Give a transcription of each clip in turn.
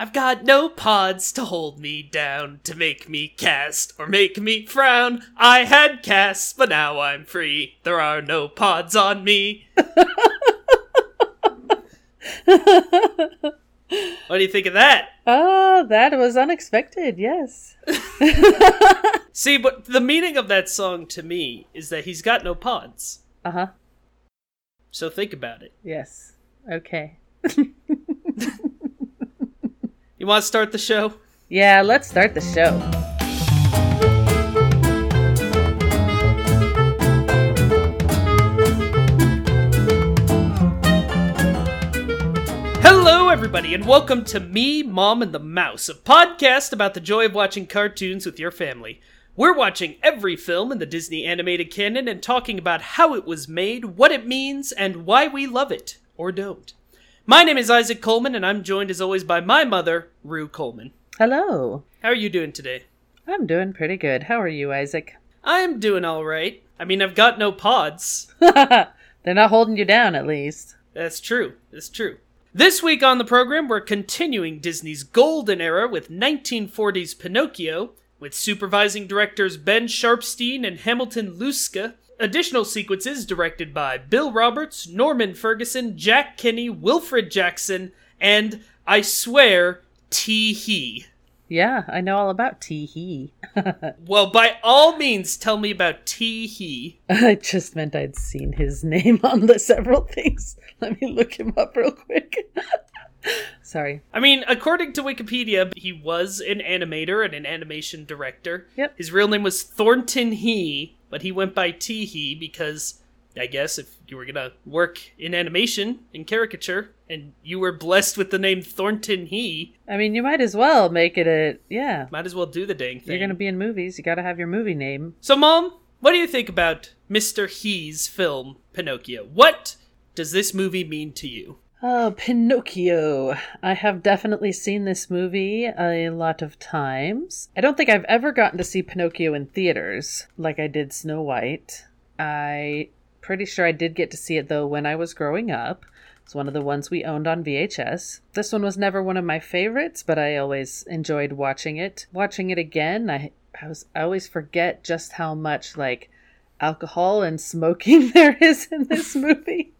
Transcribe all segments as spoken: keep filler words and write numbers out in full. I've got no pods to hold me down, to make me cast or make me frown. I had casts, but now I'm free. There are no pods on me. What do you think of that? Oh, that was unexpected, yes. See, but the meaning of that song to me is that he's got no pods. Uh-huh. So think about it. Yes. Okay. You want to start the show? Yeah, let's start the show. Hello, everybody, and welcome to Me, Mom, and the Mouse, a podcast about the joy of watching cartoons with your family. We're watching every film in the Disney animated canon and talking about how it was made, what it means, and why we love it, or don't. My name is Isaac Coleman, and I'm joined as always by my mother, Rue Coleman. Hello. How are you doing today? I'm doing pretty good. How are you, Isaac? I'm doing all right. I mean, I've got no pods. They're not holding you down, at least. That's true. That's true. This week on the program, we're continuing Disney's golden era with nineteen forties Pinocchio, with supervising directors Ben Sharpsteen and Hamilton Luske. Additional sequences directed by Bill Roberts, Norman Ferguson, Jack Kinney, Wilfred Jackson, and, I swear, T. Hee. Yeah, I know all about T. Hee. Well, by all means, tell me about T. Hee. I just meant I'd seen his name on the several things. Let me look him up real quick. Sorry. I mean, according to Wikipedia, he was an animator and an animation director. Yep. His real name was Thornton Hee, but he went by T. Hee because, I guess, if you were going to work in animation and caricature, and you were blessed with the name Thornton Hee. I mean, you might as well make it a, yeah. Might as well do the dang thing. You're going to be in movies, you got to have your movie name. So, Mom, what do you think about Mister Hee's film, Pinocchio? What does this movie mean to you? Oh, Pinocchio. I have definitely seen this movie a lot of times. I don't think I've ever gotten to see Pinocchio in theaters like I did Snow White. I'm pretty sure I did get to see it, though, when I was growing up. It's one of the ones we owned on V H S. This one was never one of my favorites, but I always enjoyed watching it. Watching it again, I, I, was, I always forget just how much, like, alcohol and smoking there is in this movie.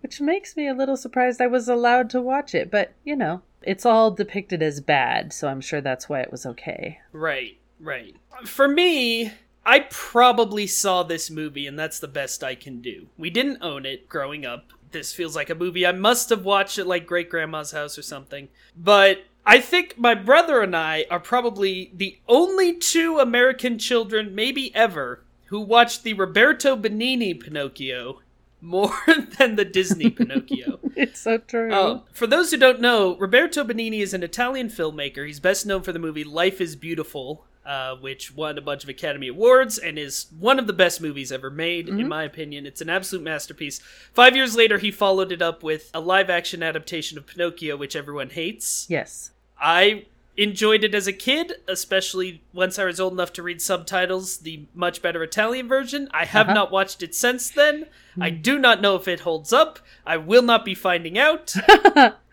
Which makes me a little surprised I was allowed to watch it. But, you know, it's all depicted as bad, so I'm sure that's why it was okay. Right, right. For me, I probably saw this movie, and that's the best I can do. We didn't own it growing up. This feels like a movie I must have watched at, like, great-grandma's house or something. But I think my brother and I are probably the only two American children, maybe ever, who watched the Roberto Benigni Pinocchio more than the Disney Pinocchio. It's so true. Uh, for those who don't know, Roberto Benigni is an Italian filmmaker. He's best known for the movie Life is Beautiful, uh, which won a bunch of Academy Awards and is one of the best movies ever made, mm-hmm. in my opinion. It's an absolute masterpiece. Five years later, he followed it up with a live-action adaptation of Pinocchio, which everyone hates. Yes. I enjoyed it as a kid, especially once I was old enough to read subtitles, the much better Italian version. I have uh-huh. not watched it since then. I do not know if it holds up. I will not be finding out.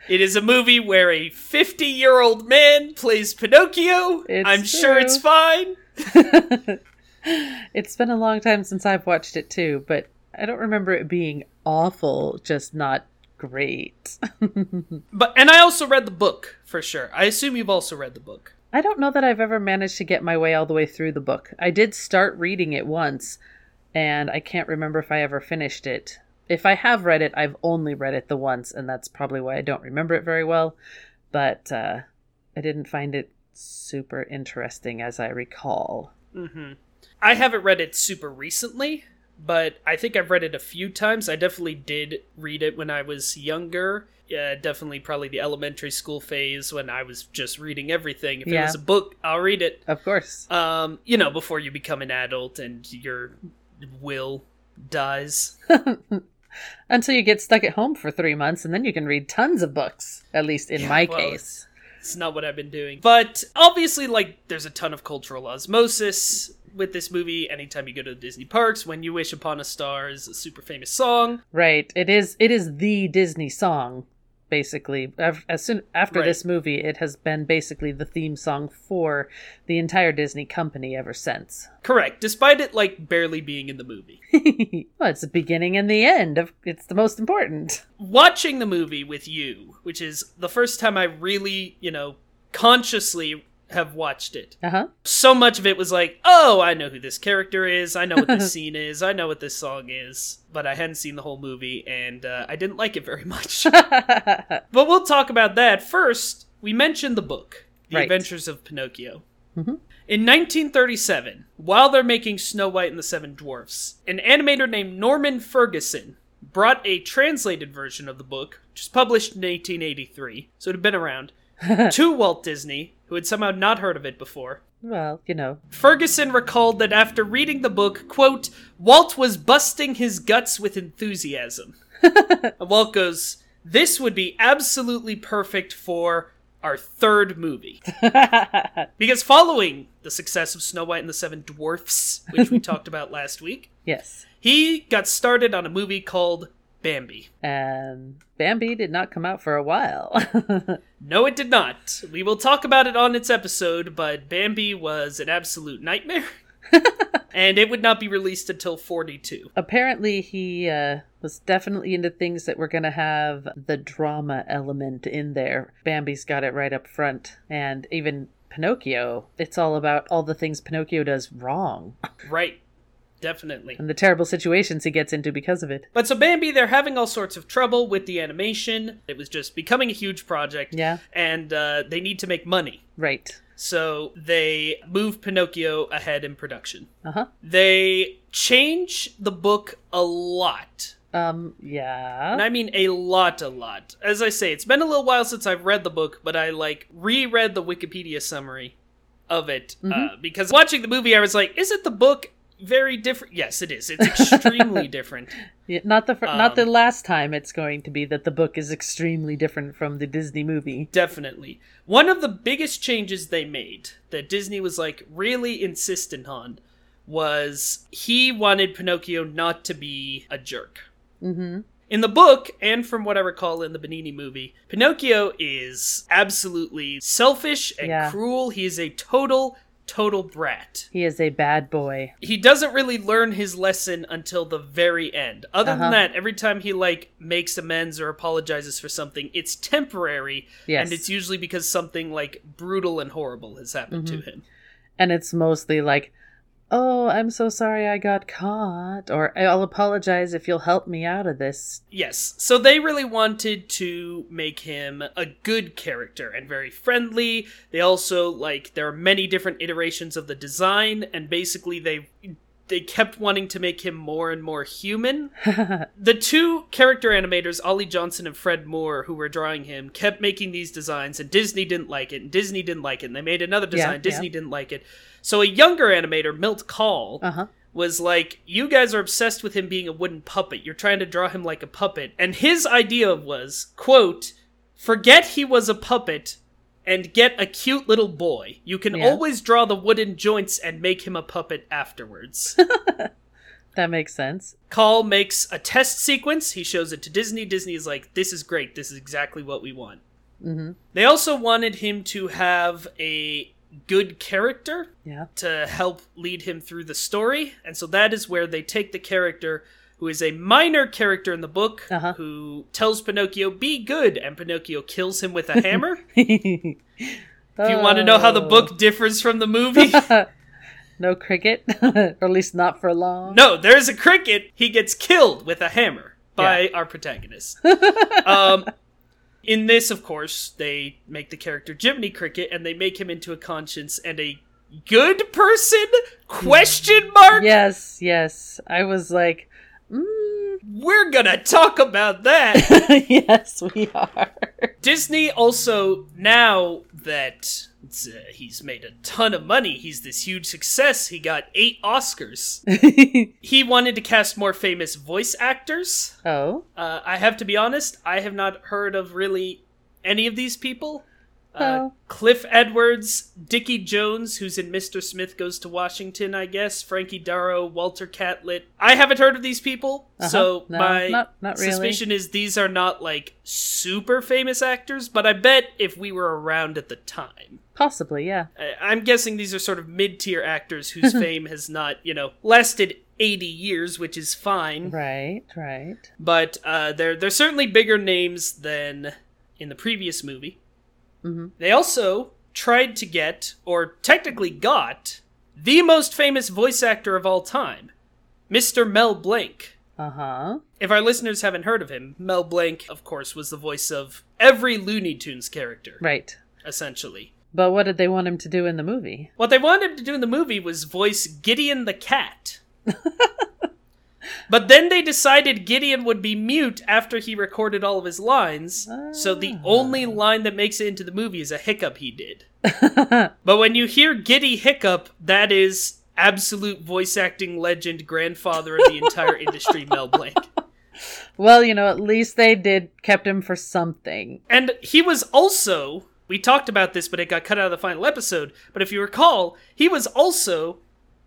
It is a movie where a fifty-year-old man plays Pinocchio. It's I'm true. Sure it's fine. It's been a long time since I've watched it too, but I don't remember it being awful, just not great. But and I also read the book, for sure. I assume you've also read the book. I don't know that I've ever managed to get my way all the way through the book. I did start reading it once, and I can't remember if I ever finished it. If I have read it, I've only read it the once, and that's probably why I don't remember it very well. But uh, I didn't find it super interesting, as I recall. Mm-hmm. I haven't read it super recently, but I think I've read it a few times. I definitely did read it when I was younger. Yeah, definitely probably the elementary school phase when I was just reading everything. If yeah. it was a book, I'll read it. Of course. Um, you know, before you become an adult and your will dies. Until you get stuck at home for three months and then you can read tons of books, at least in yeah, my well, case. It's, it's not what I've been doing. But obviously, like, there's a ton of cultural osmosis with this movie. Anytime you go to the Disney parks, When You Wish Upon a Star is a super famous song. Right. It is, it is the Disney song, basically as soon after right. this movie, it has been basically the theme song for the entire Disney company ever since. Correct, despite it like barely being in the movie. Well, it's the beginning and the end of, it's the most important. Watching the movie with you, which is the first time I really, you know, consciously have watched it. Uh-huh. So much of it was like, oh, I know who this character is. I know what this scene is. I know what this song is. But I hadn't seen the whole movie, and uh, I didn't like it very much. But we'll talk about that. First, we mentioned the book, The right. Adventures of Pinocchio. Mm-hmm. In nineteen thirty-seven, while they're making Snow White and the Seven Dwarfs, an animator named Norman Ferguson brought a translated version of the book, which was published in eighteen eighty-three, so it had been around, to Walt Disney, who had somehow not heard of it before. Well, you know. Ferguson recalled that after reading the book, quote, Walt was busting his guts with enthusiasm. And Walt goes, this would be absolutely perfect for our third movie. Because following the success of Snow White and the Seven Dwarfs, which we talked about last week, yes, he got started on a movie called Bambi. And Bambi did not come out for a while. No, it did not. We will talk about it on its episode, but Bambi was an absolute nightmare. And it would not be released until forty-two. Apparently, he uh, was definitely into things that were going to have the drama element in there. Bambi's got it right up front. And even Pinocchio, it's all about all the things Pinocchio does wrong. Right. Definitely. And the terrible situations he gets into because of it. But so Bambi, they're having all sorts of trouble with the animation. It was just becoming a huge project. Yeah. And uh, they need to make money. Right. So they move Pinocchio ahead in production. Uh-huh. They change the book a lot. Um, yeah. And I mean a lot, a lot. As I say, it's been a little while since I've read the book, but I like reread the Wikipedia summary of it. Mm-hmm. Uh, because watching the movie, I was like, is it the book? Very different. Yes, it is. It's extremely different. Yeah, not the fr- um, not the last time it's going to be that the book is extremely different from the Disney movie. Definitely. One of the biggest changes they made that Disney was like really insistent on was he wanted Pinocchio not to be a jerk. Mm-hmm. In the book, and from what I recall in the Benigni movie, Pinocchio is absolutely selfish and yeah. cruel. He is a total Total brat. He is a bad boy. He doesn't really learn his lesson until the very end. Other uh-huh. than that, every time he like makes amends or apologizes for something, it's temporary. Yes. And it's usually because something like brutal and horrible has happened mm-hmm. to him. And it's mostly like, oh, I'm so sorry I got caught, or I'll apologize if you'll help me out of this. Yes. So they really wanted to make him a good character and very friendly. They also, like, there are many different iterations of the design, and basically they they kept wanting to make him more and more human. The two character animators, Ollie Johnson and Fred Moore, who were drawing him, kept making these designs, and Disney didn't like it, and Disney didn't like it, and they made another design, yeah, Disney yeah. didn't like it. So a younger animator, Milt Kahl, uh-huh. was like, you guys are obsessed with him being a wooden puppet. You're trying to draw him like a puppet. And his idea was, quote, forget he was a puppet and get a cute little boy. You can yeah. always draw the wooden joints and make him a puppet afterwards. That makes sense. Kahl makes a test sequence. He shows it to Disney. Disney is like, this is great. This is exactly what we want. Mm-hmm. They also wanted him to have a good character yeah. to help lead him through the story. And so that is where they take the character who is a minor character in the book uh-huh. who tells Pinocchio, be good, and Pinocchio kills him with a hammer. If oh. you want to know how the book differs from the movie. No cricket, or at least not for long. No, there's a cricket. He gets killed with a hammer by yeah. our protagonist. um In this, of course, they make the character Jiminy Cricket, and they make him into a conscience and a good person? Question mark? Yes, yes. I was like, mm. we're gonna talk about that. Yes, we are. Disney also, now that uh, he's made a ton of money, he's this huge success, he got eight Oscars. He wanted to cast more famous voice actors. Oh. Uh, I have to be honest, I have not heard of really any of these people. Uh, oh. Cliff Edwards, Dickie Jones, who's in Mister Smith Goes to Washington, I guess, Frankie Darro, Walter Catlett. I haven't heard of these people, uh-huh. so no, my not, not really. suspicion is these are not, like, super famous actors, but I bet if we were around at the time. Possibly, yeah. I- I'm guessing these are sort of mid-tier actors whose fame has not, you know, lasted eighty years, which is fine. Right, right. But uh, they're, they're certainly bigger names than in the previous movie. Mm-hmm. They also tried to get, or technically got, the most famous voice actor of all time, Mister Mel Blanc. Uh-huh. If our listeners haven't heard of him, Mel Blanc, of course, was the voice of every Looney Tunes character. Right. Essentially. But what did they want him to do in the movie? What they wanted him to do in the movie was voice Gideon the Cat. But then they decided Gideon would be mute after he recorded all of his lines, ah. so the only line that makes it into the movie is a hiccup he did. But when you hear Giddy hiccup, that is absolute voice acting legend, grandfather of the entire industry, Mel Blanc. Well, you know, at least they did kept him for something. And he was also, we talked about this, but it got cut out of the final episode, but if you recall, he was also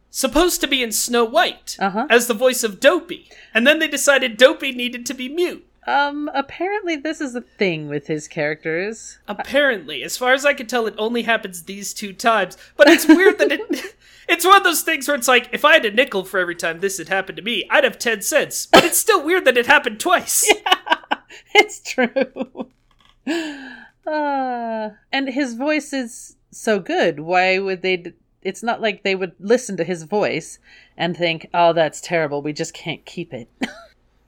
supposed to be in Snow White uh-huh. as the voice of Dopey. And then they decided Dopey needed to be mute. Um, apparently this is a thing with his characters. Apparently. As far as I can tell, it only happens these two times. But it's weird that it... It's one of those things where it's like, if I had a nickel for every time this had happened to me, I'd have ten cents. But it's still weird that it happened twice. Yeah, it's true. Uh, and his voice is so good. Why would they... D- It's not like they would listen to his voice and think, oh, that's terrible. We just can't keep it.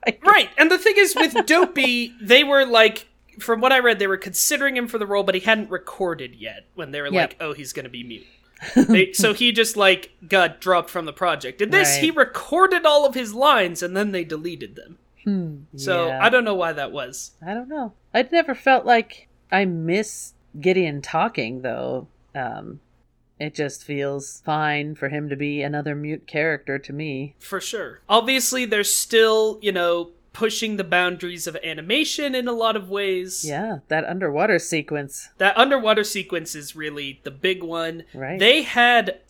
Like, right. And the thing is, with Dopey, they were like, from what I read, they were considering him for the role, but he hadn't recorded yet when they were yep. like, oh, he's going to be mute. They, so he just like got dropped from the project. And this, right. he recorded all of his lines and then they deleted them. Hmm, so yeah. I don't know why that was. I don't know. I'd never felt like I miss Gideon talking, though. Um It just feels fine for him to be another mute character to me. For sure. Obviously, they're still, you know, pushing the boundaries of animation in a lot of ways. Yeah, that underwater sequence. That underwater sequence is really the big one. Right. They had,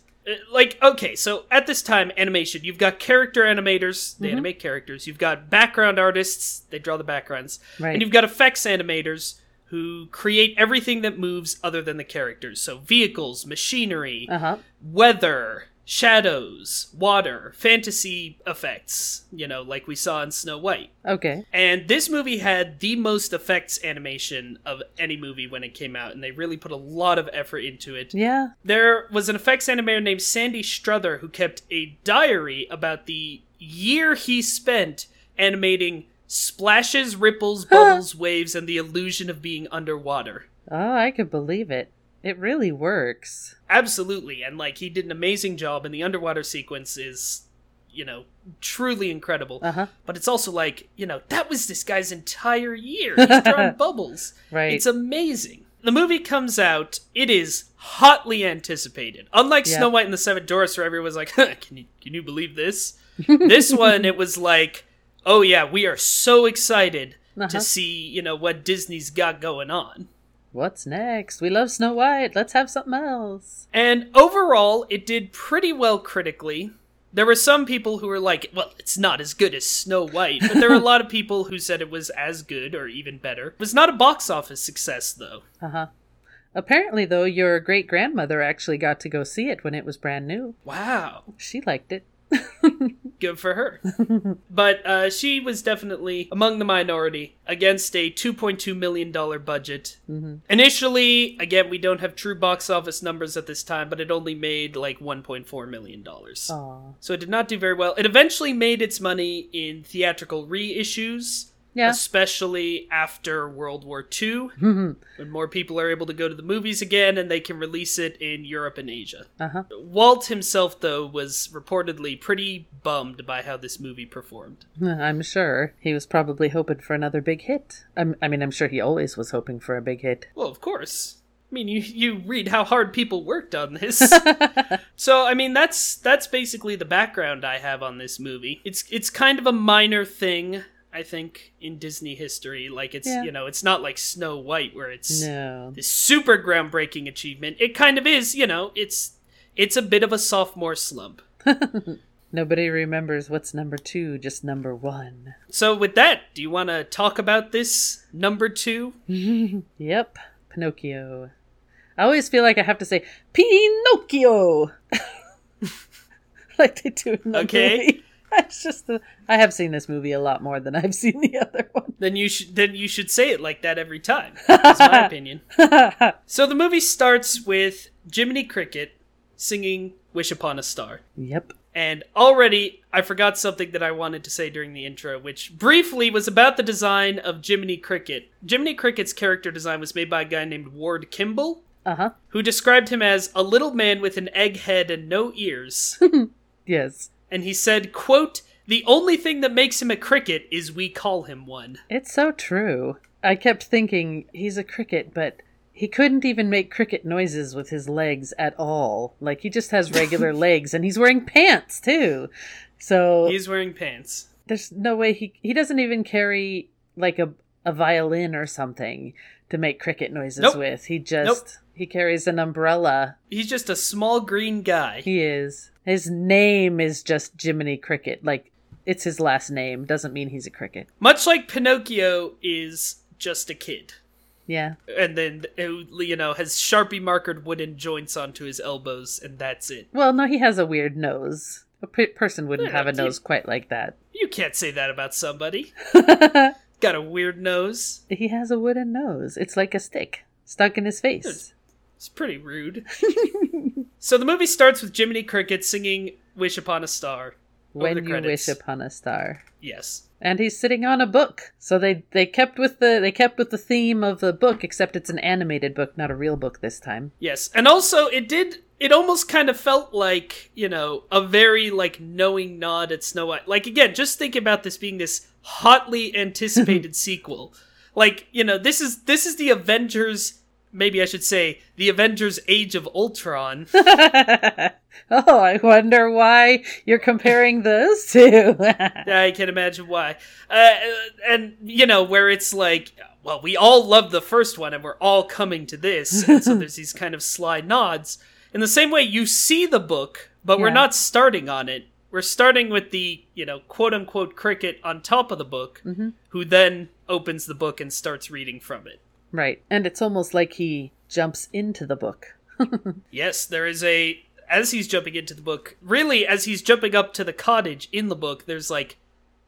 like, okay, so at this time, animation, you've got character animators, they mm-hmm. animate characters. You've got background artists, they draw the backgrounds. Right. And you've got effects animators, who create everything that moves other than the characters. So vehicles, machinery, uh-huh. weather, shadows, water, fantasy effects, you know, like we saw in Snow White. Okay. And this movie had the most effects animation of any movie when it came out, and they really put a lot of effort into it. Yeah. There was an effects animator named Sandy Struther who kept a diary about the year he spent animating splashes, ripples, bubbles, waves, and the illusion of being underwater. Oh, I could believe it. It really works. Absolutely. And, like, he did an amazing job, and the underwater sequence is, you know, truly incredible. Uh-huh. But it's also like, you know, that was this guy's entire year. He's drawn bubbles. Right. It's amazing. The movie comes out. It is hotly anticipated. Unlike yeah. Snow White and the Seven Dwarfs, where everyone was like, huh, can you, can you believe this? This one, it was like, oh yeah, we are so excited uh-huh. to see, you know, what Disney's got going on. What's next? We love Snow White. Let's have something else. And overall, it did pretty well critically. There were some people who were like, well, it's not as good as Snow White. But there were a lot of people who said it was as good or even better. It was not a box office success, though. Uh-huh. Apparently, though, your great-grandmother actually got to go see it when it was brand new. Wow. She liked it. Good for her. But uh, she was definitely among the minority against a two point two million dollars budget. Mm-hmm. Initially, again, we don't have true box office numbers at this time, but it only made like one point four million dollars. Aww. So it did not do very well. It eventually made its money in theatrical reissues, yeah. especially after World War Two, when more people are able to go to the movies again and they can release it in Europe and Asia. Uh-huh. Walt himself, though, was reportedly pretty bummed by how this movie performed. I'm sure. He was probably hoping for another big hit. I'm, I mean, I'm sure he always was hoping for a big hit. Well, of course. I mean, you, you read how hard people worked on this. So, I mean, that's that's basically the background I have on this movie. It's it's kind of a minor thing. I think, in Disney history. Like, it's, yeah. you know, it's not like Snow White where it's no. this super groundbreaking achievement. It kind of is, you know, it's it's a bit of a sophomore slump. Nobody remembers what's number two, just number one. So with that, do you want to talk about this number two? Yep, Pinocchio. I always feel like I have to say, Pinocchio! Like they do in the okay. movie. It's just the, I have seen this movie a lot more than I've seen the other one. Then you should then you should say it like that every time. That's my opinion. So the movie starts with Jiminy Cricket singing "Wish Upon a Star." Yep. And already I forgot something that I wanted to say during the intro, which briefly was about the design of Jiminy Cricket. Jiminy Cricket's character design was made by a guy named Ward Kimball, uh-huh. who described him as a little man with an egg head and no ears. Yes. And he said, quote, "The only thing that makes him a cricket is we call him one." It's so true. I kept thinking, he's a cricket, but he couldn't even make cricket noises with his legs at all. Like, he just has regular legs, and he's wearing pants, too. So he's wearing pants. There's no way he... He doesn't even carry, like, a, a violin or something to make cricket noises nope. with. He just... Nope. He carries an umbrella. He's just a small green guy. He is. His name is just Jiminy Cricket. Like, it's his last name. Doesn't mean he's a cricket. Much like Pinocchio is just a kid. Yeah. And then, you know, has Sharpie markered wooden joints onto his elbows, and that's it. Well, no, he has a weird nose. A pe- person wouldn't yeah, have a nose quite like that. You can't say that about somebody. Got a weird nose. He has a wooden nose. It's like a stick stuck in his face. It's- It's pretty rude. So the movie starts with Jiminy Cricket singing "Wish Upon a Star." When you credits. Wish upon a star. Yes. And he's sitting on a book. So they, they kept with the they kept with the theme of the book, except it's an animated book, not a real book this time. Yes. And also it did it almost kind of felt like, you know, a very like knowing nod at Snow White. Like, again, just think about this being this hotly anticipated sequel. Like, you know, this is this is the Avengers. Maybe I should say, the Avengers Age of Ultron. Oh, I wonder why you're comparing those two. I can imagine why. Uh, and, you know, where it's like, well, we all love the first one and we're all coming to this. And so there's these kind of sly nods. In the same way, you see the book, but yeah. we're not starting on it. We're starting with the, you know, quote-unquote cricket on top of the book, mm-hmm. who then opens the book and starts reading from it. Right. And it's almost like he jumps into the book. Yes, there is a... As he's jumping into the book, really, as he's jumping up to the cottage in the book, there's, like,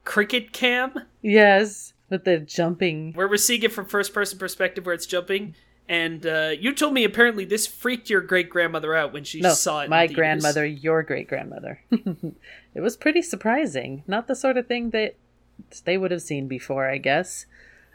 cricket cam. Yes, with the jumping. Where we're seeing it from first-person perspective where it's jumping. And uh, you told me apparently this freaked your great-grandmother out when she no, saw it. my grandmother, your great-grandmother. It was pretty surprising. Not the sort of thing that they would have seen before, I guess.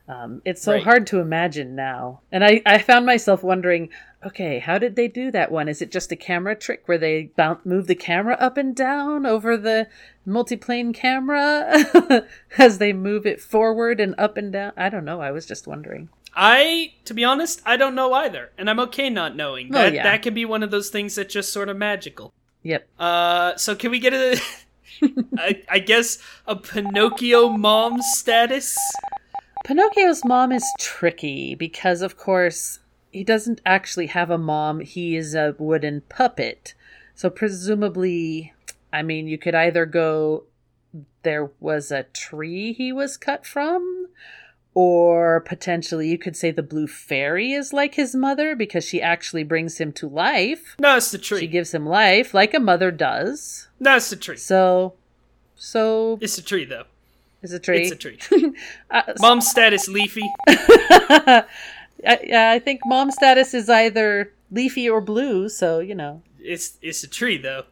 Um, it's so right. hard to imagine now. And I, I found myself wondering, okay, how did they do that one? Is it just a camera trick where they bounce, move the camera up and down over the multiplane camera as they move it forward and up and down? I don't know. I was just wondering. I, to be honest, I don't know either. And I'm okay not knowing. That, oh, yeah. that can be one of those things that's just sort of magical. Yep. Uh, so can we get a, I, I guess, a Pinocchio mom status? Pinocchio's mom is tricky because, of course, he doesn't actually have a mom. He is a wooden puppet. So presumably, I mean, you could either go, there was a tree he was cut from, or potentially you could say the Blue Fairy is like his mother because she actually brings him to life. No, it's the tree. She gives him life like a mother does. No, it's the tree. So, so... It's the tree, though. It's a tree. It's a tree. uh, so- Mom status, Leafy. I, I think mom status is either Leafy or Blue, so, you know. It's it's a tree, though.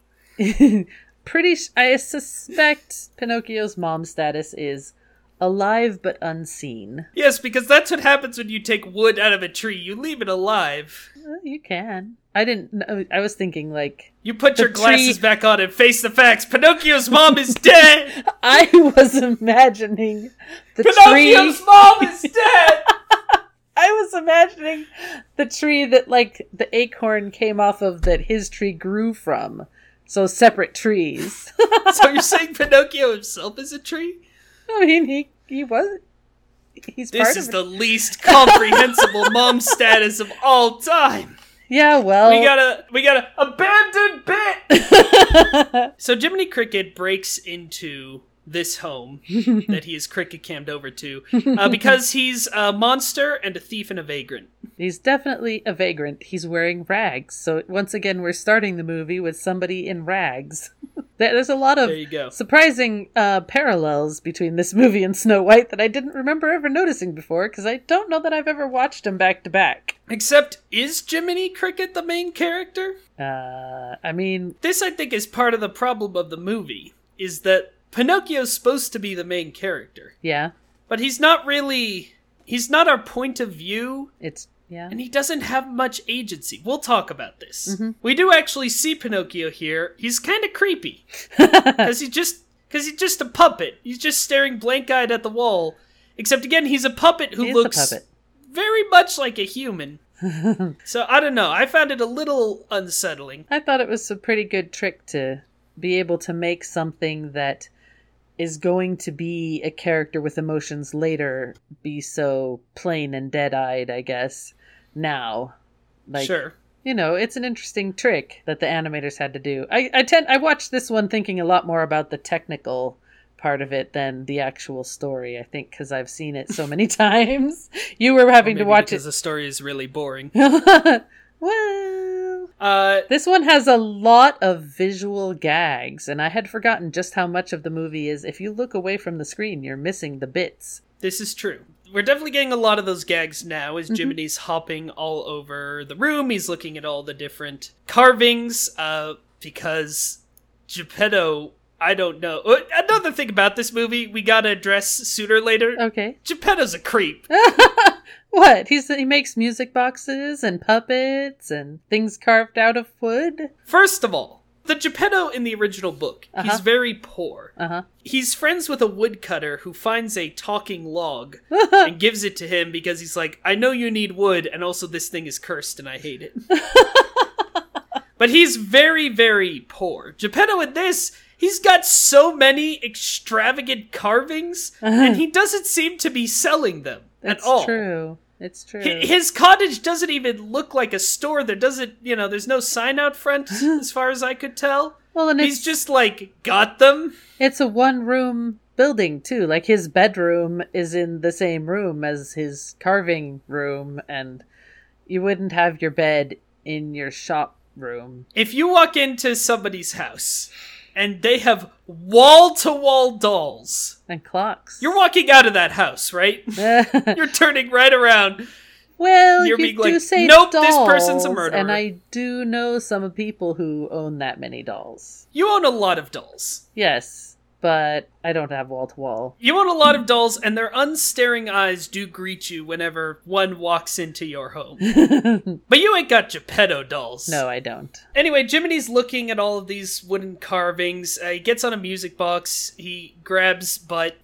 Pretty. Sh- I suspect Pinocchio's mom status is alive but unseen. Yes, because that's what happens when you take wood out of a tree. You leave it alive. Well, you can. I didn't know. I was thinking, like... You put your glasses tree... back on and face the facts. Pinocchio's mom is dead! I was imagining the Pinocchio's tree... Pinocchio's mom is dead! I was imagining the tree that, like, the acorn came off of that his tree grew from. So separate trees. So you're saying Pinocchio himself is a tree? I mean, he He was. He's this part is of the least comprehensible mom status of all time. Yeah, well, we gotta we gotta abandon bit. So Jiminy Cricket breaks into this home that he is cricket cammed over to uh, because he's a monster and a thief and a vagrant. He's definitely a vagrant. He's wearing rags. So once again, we're starting the movie with somebody in rags. There's a lot of there you go. surprising uh, parallels between this movie and Snow White that I didn't remember ever noticing before, because I don't know that I've ever watched them back to back. Except, is Jiminy Cricket the main character? Uh, I mean... This, I think, is part of the problem of the movie, is that Pinocchio's supposed to be the main character. Yeah. But he's not really... He's not our point of view. It's... Yeah. And he doesn't have much agency. We'll talk about this. Mm-hmm. We do actually see Pinocchio here. He's kind of creepy. Because he just, because he's just a puppet. He's just staring blank-eyed at the wall. Except, again, he's a puppet who he's looks puppet. very much like a human. So, I don't know. I found it a little unsettling. I thought it was a pretty good trick to be able to make something that is going to be a character with emotions later be so plain and dead-eyed, I guess, now. Like, sure. You know, it's an interesting trick that the animators had to do. I, I tend, I watched this one thinking a lot more about the technical part of it than the actual story, I think, because I've seen it so many times. You were having to watch it. Because the story is really boring. Well, uh, this one has a lot of visual gags, and I had forgotten just how much of the movie is. If you look away from the screen, you're missing the bits. This is true. We're definitely getting a lot of those gags now as mm-hmm. Jiminy's hopping all over the room. He's looking at all the different carvings uh, because Geppetto... I don't know. Another thing about this movie we gotta address sooner or later. Okay. Geppetto's a creep. What? He's he makes music boxes and puppets and things carved out of wood? First of all, the Geppetto in the original book, uh-huh. he's very poor. Uh-huh. He's friends with a woodcutter who finds a talking log and gives it to him because he's like, I know you need wood, and also this thing is cursed and I hate it. But he's very, very poor. Geppetto in this... He's got so many extravagant carvings, uh-huh. and he doesn't seem to be selling them That's at all. It's true. It's true. His cottage doesn't even look like a store. There doesn't, you know, there's no sign out front, as far as I could tell. Well, and he's just like got them. It's a one-room building too. Like his bedroom is in the same room as his carving room, and you wouldn't have your bed in your shop room. If you walk into somebody's house. And they have wall-to-wall dolls. And clocks. You're walking out of that house, right? You're turning right around. Well, You're you being do like, say nope, dolls. Nope, this person's a murderer. And I do know some people who own that many dolls. You own a lot of dolls. Yes, but I don't have wall-to-wall. You own a lot of dolls, and their unstaring eyes do greet you whenever one walks into your home. But you ain't got Geppetto dolls. No, I don't. Anyway, Jiminy's looking at all of these wooden carvings. Uh, he gets on a music box. He grabs butt.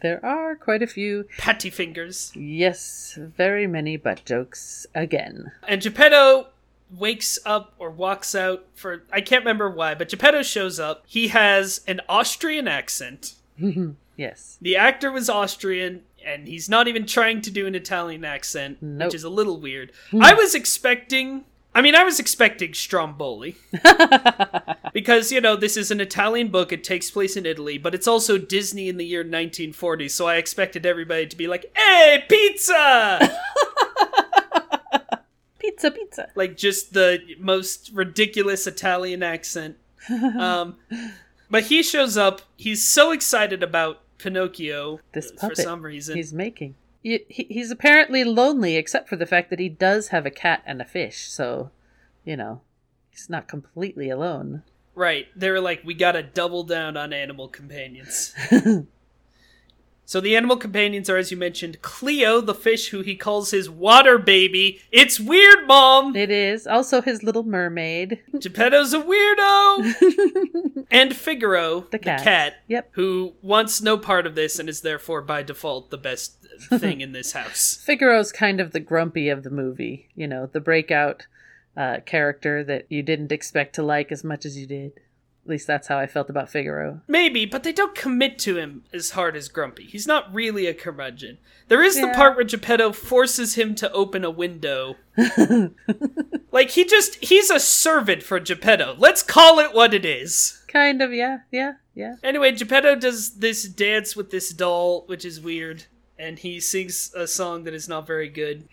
There are quite a few. Patty fingers. Yes, very many butt jokes again. And Geppetto... wakes up or walks out for I can't remember why, but Geppetto shows up. He has an Austrian accent. Yes. The actor was Austrian, and he's not even trying to do an Italian accent, nope. which is a little weird. I was expecting I mean I was expecting Stromboli. Because, you know, this is an Italian book, it takes place in Italy, but it's also Disney in the year nineteen forty, so I expected everybody to be like, "Hey, pizza!" Pizza, pizza. Like, just the most ridiculous Italian accent. Um, but he shows up. He's so excited about Pinocchio this puppet for some reason. He's making. He, he, he's apparently lonely, except for the fact that he does have a cat and a fish. So, you know, he's not completely alone. Right. They were like, we gotta double down on animal companions. So the animal companions are, as you mentioned, Cleo, the fish who he calls his water baby. It's weird, Mom! It is. Also his little mermaid. Geppetto's a weirdo! And Figaro, the cat, the cat yep. who wants no part of this and is therefore, by default, the best thing in this house. Figaro's kind of the grumpy of the movie. You know, the breakout uh, character that you didn't expect to like as much as you did. At least that's how I felt about Figaro. Maybe, but they don't commit to him as hard as Grumpy. He's not really a curmudgeon. There is yeah. the part where Geppetto forces him to open a window. Like, he just, he's a servant for Geppetto. Let's call it what it is. Kind of, yeah, yeah, yeah. Anyway, Geppetto does this dance with this doll, which is weird. And he sings a song that is not very good.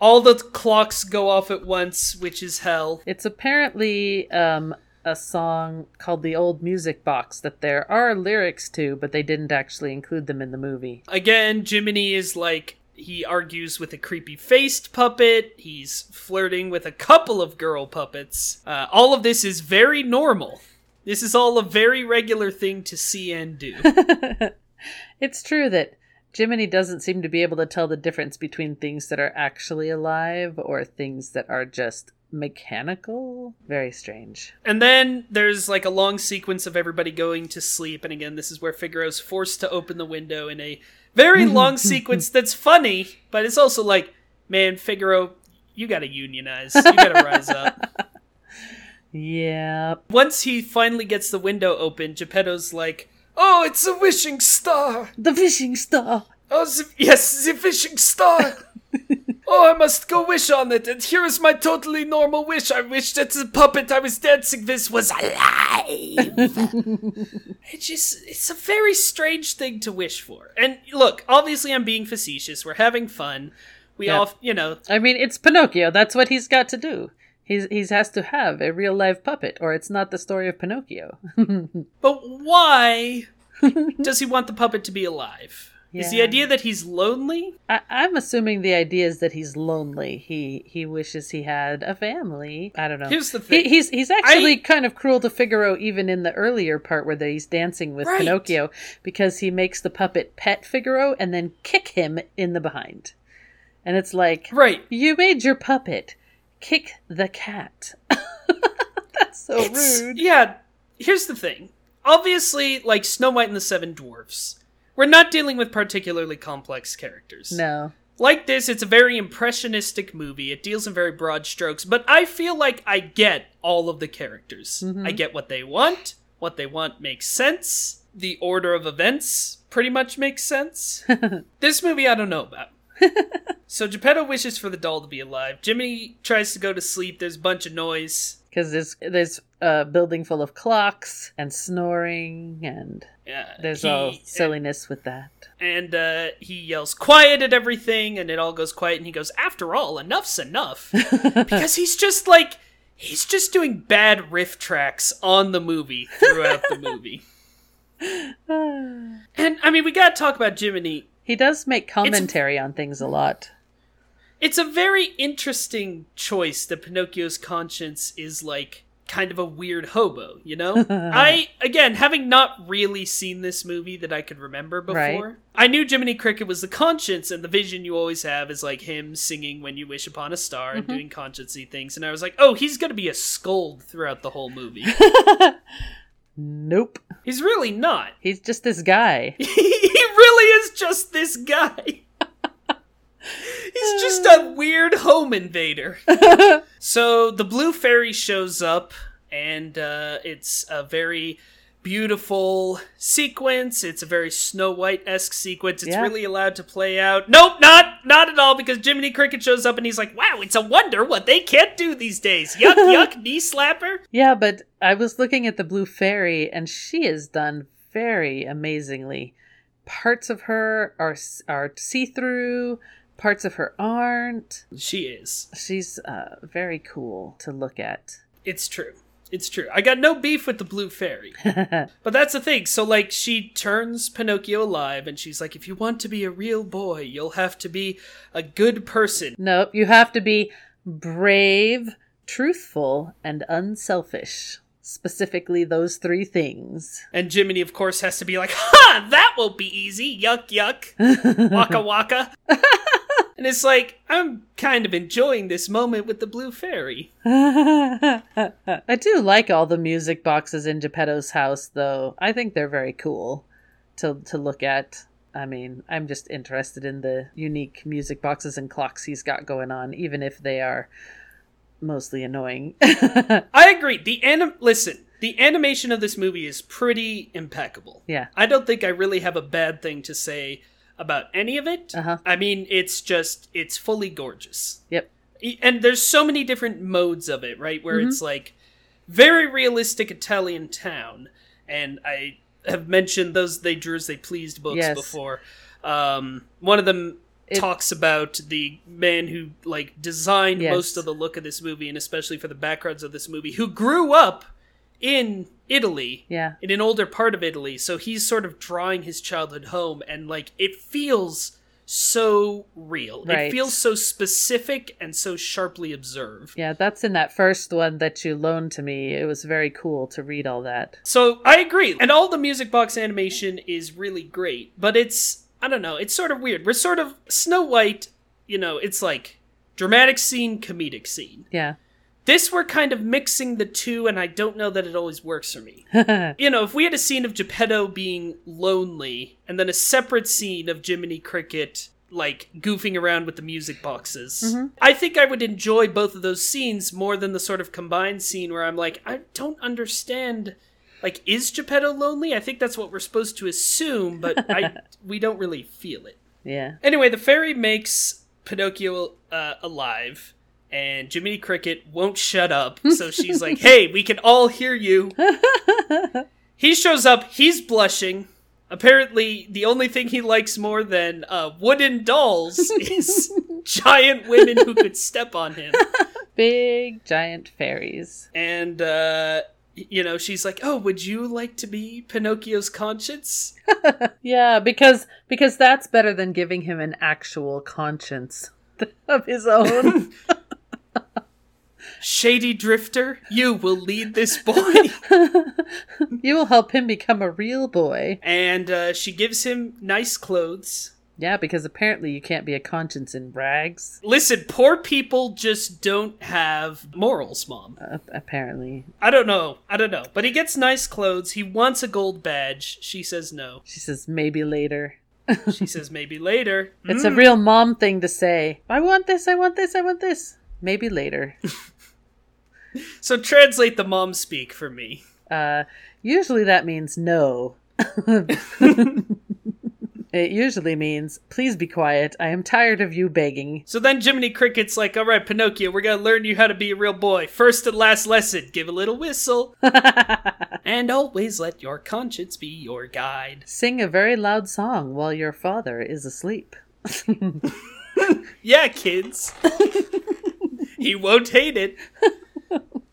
All the clocks go off at once, which is hell. It's apparently, um... a song called The Old Music Box that there are lyrics to, but they didn't actually include them in the movie. Again, Jiminy is like, he argues with a creepy-faced puppet. He's flirting with a couple of girl puppets. Uh, all of this is very normal. This is all a very regular thing to see and do. It's true that Jiminy doesn't seem to be able to tell the difference between things that are actually alive or things that are just mechanical. Very strange. And then there's like a long sequence of everybody going to sleep, and again, this is where Figaro's forced to open the window in a very long sequence that's funny, but it's also like, man, Figaro, you gotta unionize. You gotta rise up. Yeah. Once he finally gets the window open, Geppetto's like, oh, it's a wishing star! The wishing star! Oh, the, yes, the wishing star! Oh, I must go wish on it, and here is my totally normal wish. I wish that the puppet I was dancing with was alive. It just, it's a very strange thing to wish for. And look, obviously I'm being facetious. We're having fun. We yep. all, you know. I mean, it's Pinocchio. That's what he's got to do. He's, he has to have a real live puppet, or it's not the story of Pinocchio. But why does he want the puppet to be alive? Yeah. Is the idea that he's lonely? I- I'm assuming the idea is that he's lonely. He he wishes he had a family. I don't know. Here's the thing. He, he's he's actually I... kind of cruel to Figaro even in the earlier part where he's dancing with right. Pinocchio, because he makes the puppet pet Figaro and then kick him in the behind. And it's like, right. you made your puppet kick the cat. That's so it's, rude. Yeah. Here's the thing. Obviously, like Snow White and the Seven Dwarfs, we're not dealing with particularly complex characters. No. Like this, it's a very impressionistic movie. It deals in very broad strokes, but I feel like I get all of the characters. Mm-hmm. I get what they want. What they want makes sense. The order of events pretty much makes sense. This movie, I don't know about. So Geppetto wishes for the doll to be alive. Jiminy tries to go to sleep. There's a bunch of noise. Because there's, there's a building full of clocks and snoring, and yeah, there's he, all silliness and, with that. And uh, he yells quiet at everything, and it all goes quiet, and he goes, after all, enough's enough. Because he's just like, he's just doing bad riff tracks on the movie throughout the movie. And, I mean, we gotta talk about Jiminy. He does make commentary it's, on things a lot. It's a very interesting choice that Pinocchio's conscience is like kind of a weird hobo, you know? I, again, having not really seen this movie that I could remember before, right. I knew Jiminy Cricket was the conscience, and the vision you always have is like him singing When You Wish Upon a Star and mm-hmm. doing conscience-y things. And I was like, oh, he's going to be a scold throughout the whole movie. Nope. He's really not. He's just this guy. He really is just this guy. He's just a weird home invader. So the Blue Fairy shows up, and uh, it's a very beautiful sequence. It's a very Snow White-esque sequence. It's yeah. really allowed to play out. Nope, not not at all, because Jiminy Cricket shows up, and he's like, wow, it's a wonder what they can't do these days. Yuck, yuck, knee slapper. Yeah, but I was looking at the Blue Fairy, and she is done very amazingly. Parts of her are are see-through. Parts of her aren't. She is. She's uh, very cool to look at. It's true. It's true. I got no beef with the Blue Fairy. But that's the thing. So, like, she turns Pinocchio alive, and she's like, if you want to be a real boy, you'll have to be a good person. Nope. You have to be brave, truthful, and unselfish. Specifically those three things. And Jiminy, of course, has to be like, ha! That won't be easy. Yuck, yuck. Waka, waka. And it's like, I'm kind of enjoying this moment with the Blue Fairy. I do like all the music boxes in Geppetto's house, though. I think they're very cool to to look at. I mean, I'm just interested in the unique music boxes and clocks he's got going on, even if they are mostly annoying. I agree. The anim- Listen, The animation of this movie is pretty impeccable. Yeah. I don't think I really have a bad thing to say about any of it. Uh-huh. I mean, it's just, it's fully gorgeous. Yep. And there's so many different modes of it, right? Where mm-hmm. it's like very realistic Italian town. And I have mentioned those They Drew As They Pleased books yes. before. Um, one of them it, talks about the man who like designed yes. most of the look of this movie, and especially for the backgrounds of this movie, who grew up in Italy, yeah. in an older part of Italy. So he's sort of drawing his childhood home, and like it feels so real. Right. It feels so specific and so sharply observed. Yeah, that's in that first one that you loaned to me. It was very cool to read all that. So I agree. And all the music box animation is really great, but it's, I don't know, it's sort of weird. We're sort of Snow White, you know, it's like dramatic scene, comedic scene. Yeah. This, we're kind of mixing the two, and I don't know that it always works for me. You know, if we had a scene of Geppetto being lonely, and then a separate scene of Jiminy Cricket, like, goofing around with the music boxes, mm-hmm. I think I would enjoy both of those scenes more than the sort of combined scene where I'm like, I don't understand... Like, is Geppetto lonely? I think that's what we're supposed to assume, but I we don't really feel it. Yeah. Anyway, the fairy makes Pinocchio uh, alive, and Jiminy Cricket won't shut up, so she's like, hey, we can all hear you. He shows up, he's blushing. Apparently, the only thing he likes more than uh, wooden dolls is giant women who could step on him. Big, giant fairies. And, uh... you know, she's like, oh, would you like to be Pinocchio's conscience? Yeah, because because that's better than giving him an actual conscience of his own. Shady Drifter, you will lead this boy. You will help him become a real boy. And uh, she gives him nice clothes. Yeah, because apparently you can't be a conscience in rags. Listen, poor people just don't have morals, Mom. Uh, apparently. I don't know. I don't know. But he gets nice clothes. He wants a gold badge. She says no. She says maybe later. She says maybe later. It's mm. a real mom thing to say. I want this. I want this. I want this. Maybe later. So translate the mom speak for me. Uh, usually that means no. It usually means, please be quiet. I am tired of you begging. So then Jiminy Cricket's like, all right, Pinocchio, we're going to learn you how to be a real boy. First and last lesson, give a little whistle. And always let your conscience be your guide. Sing a very loud song while your father is asleep. Yeah, kids. He won't hate it.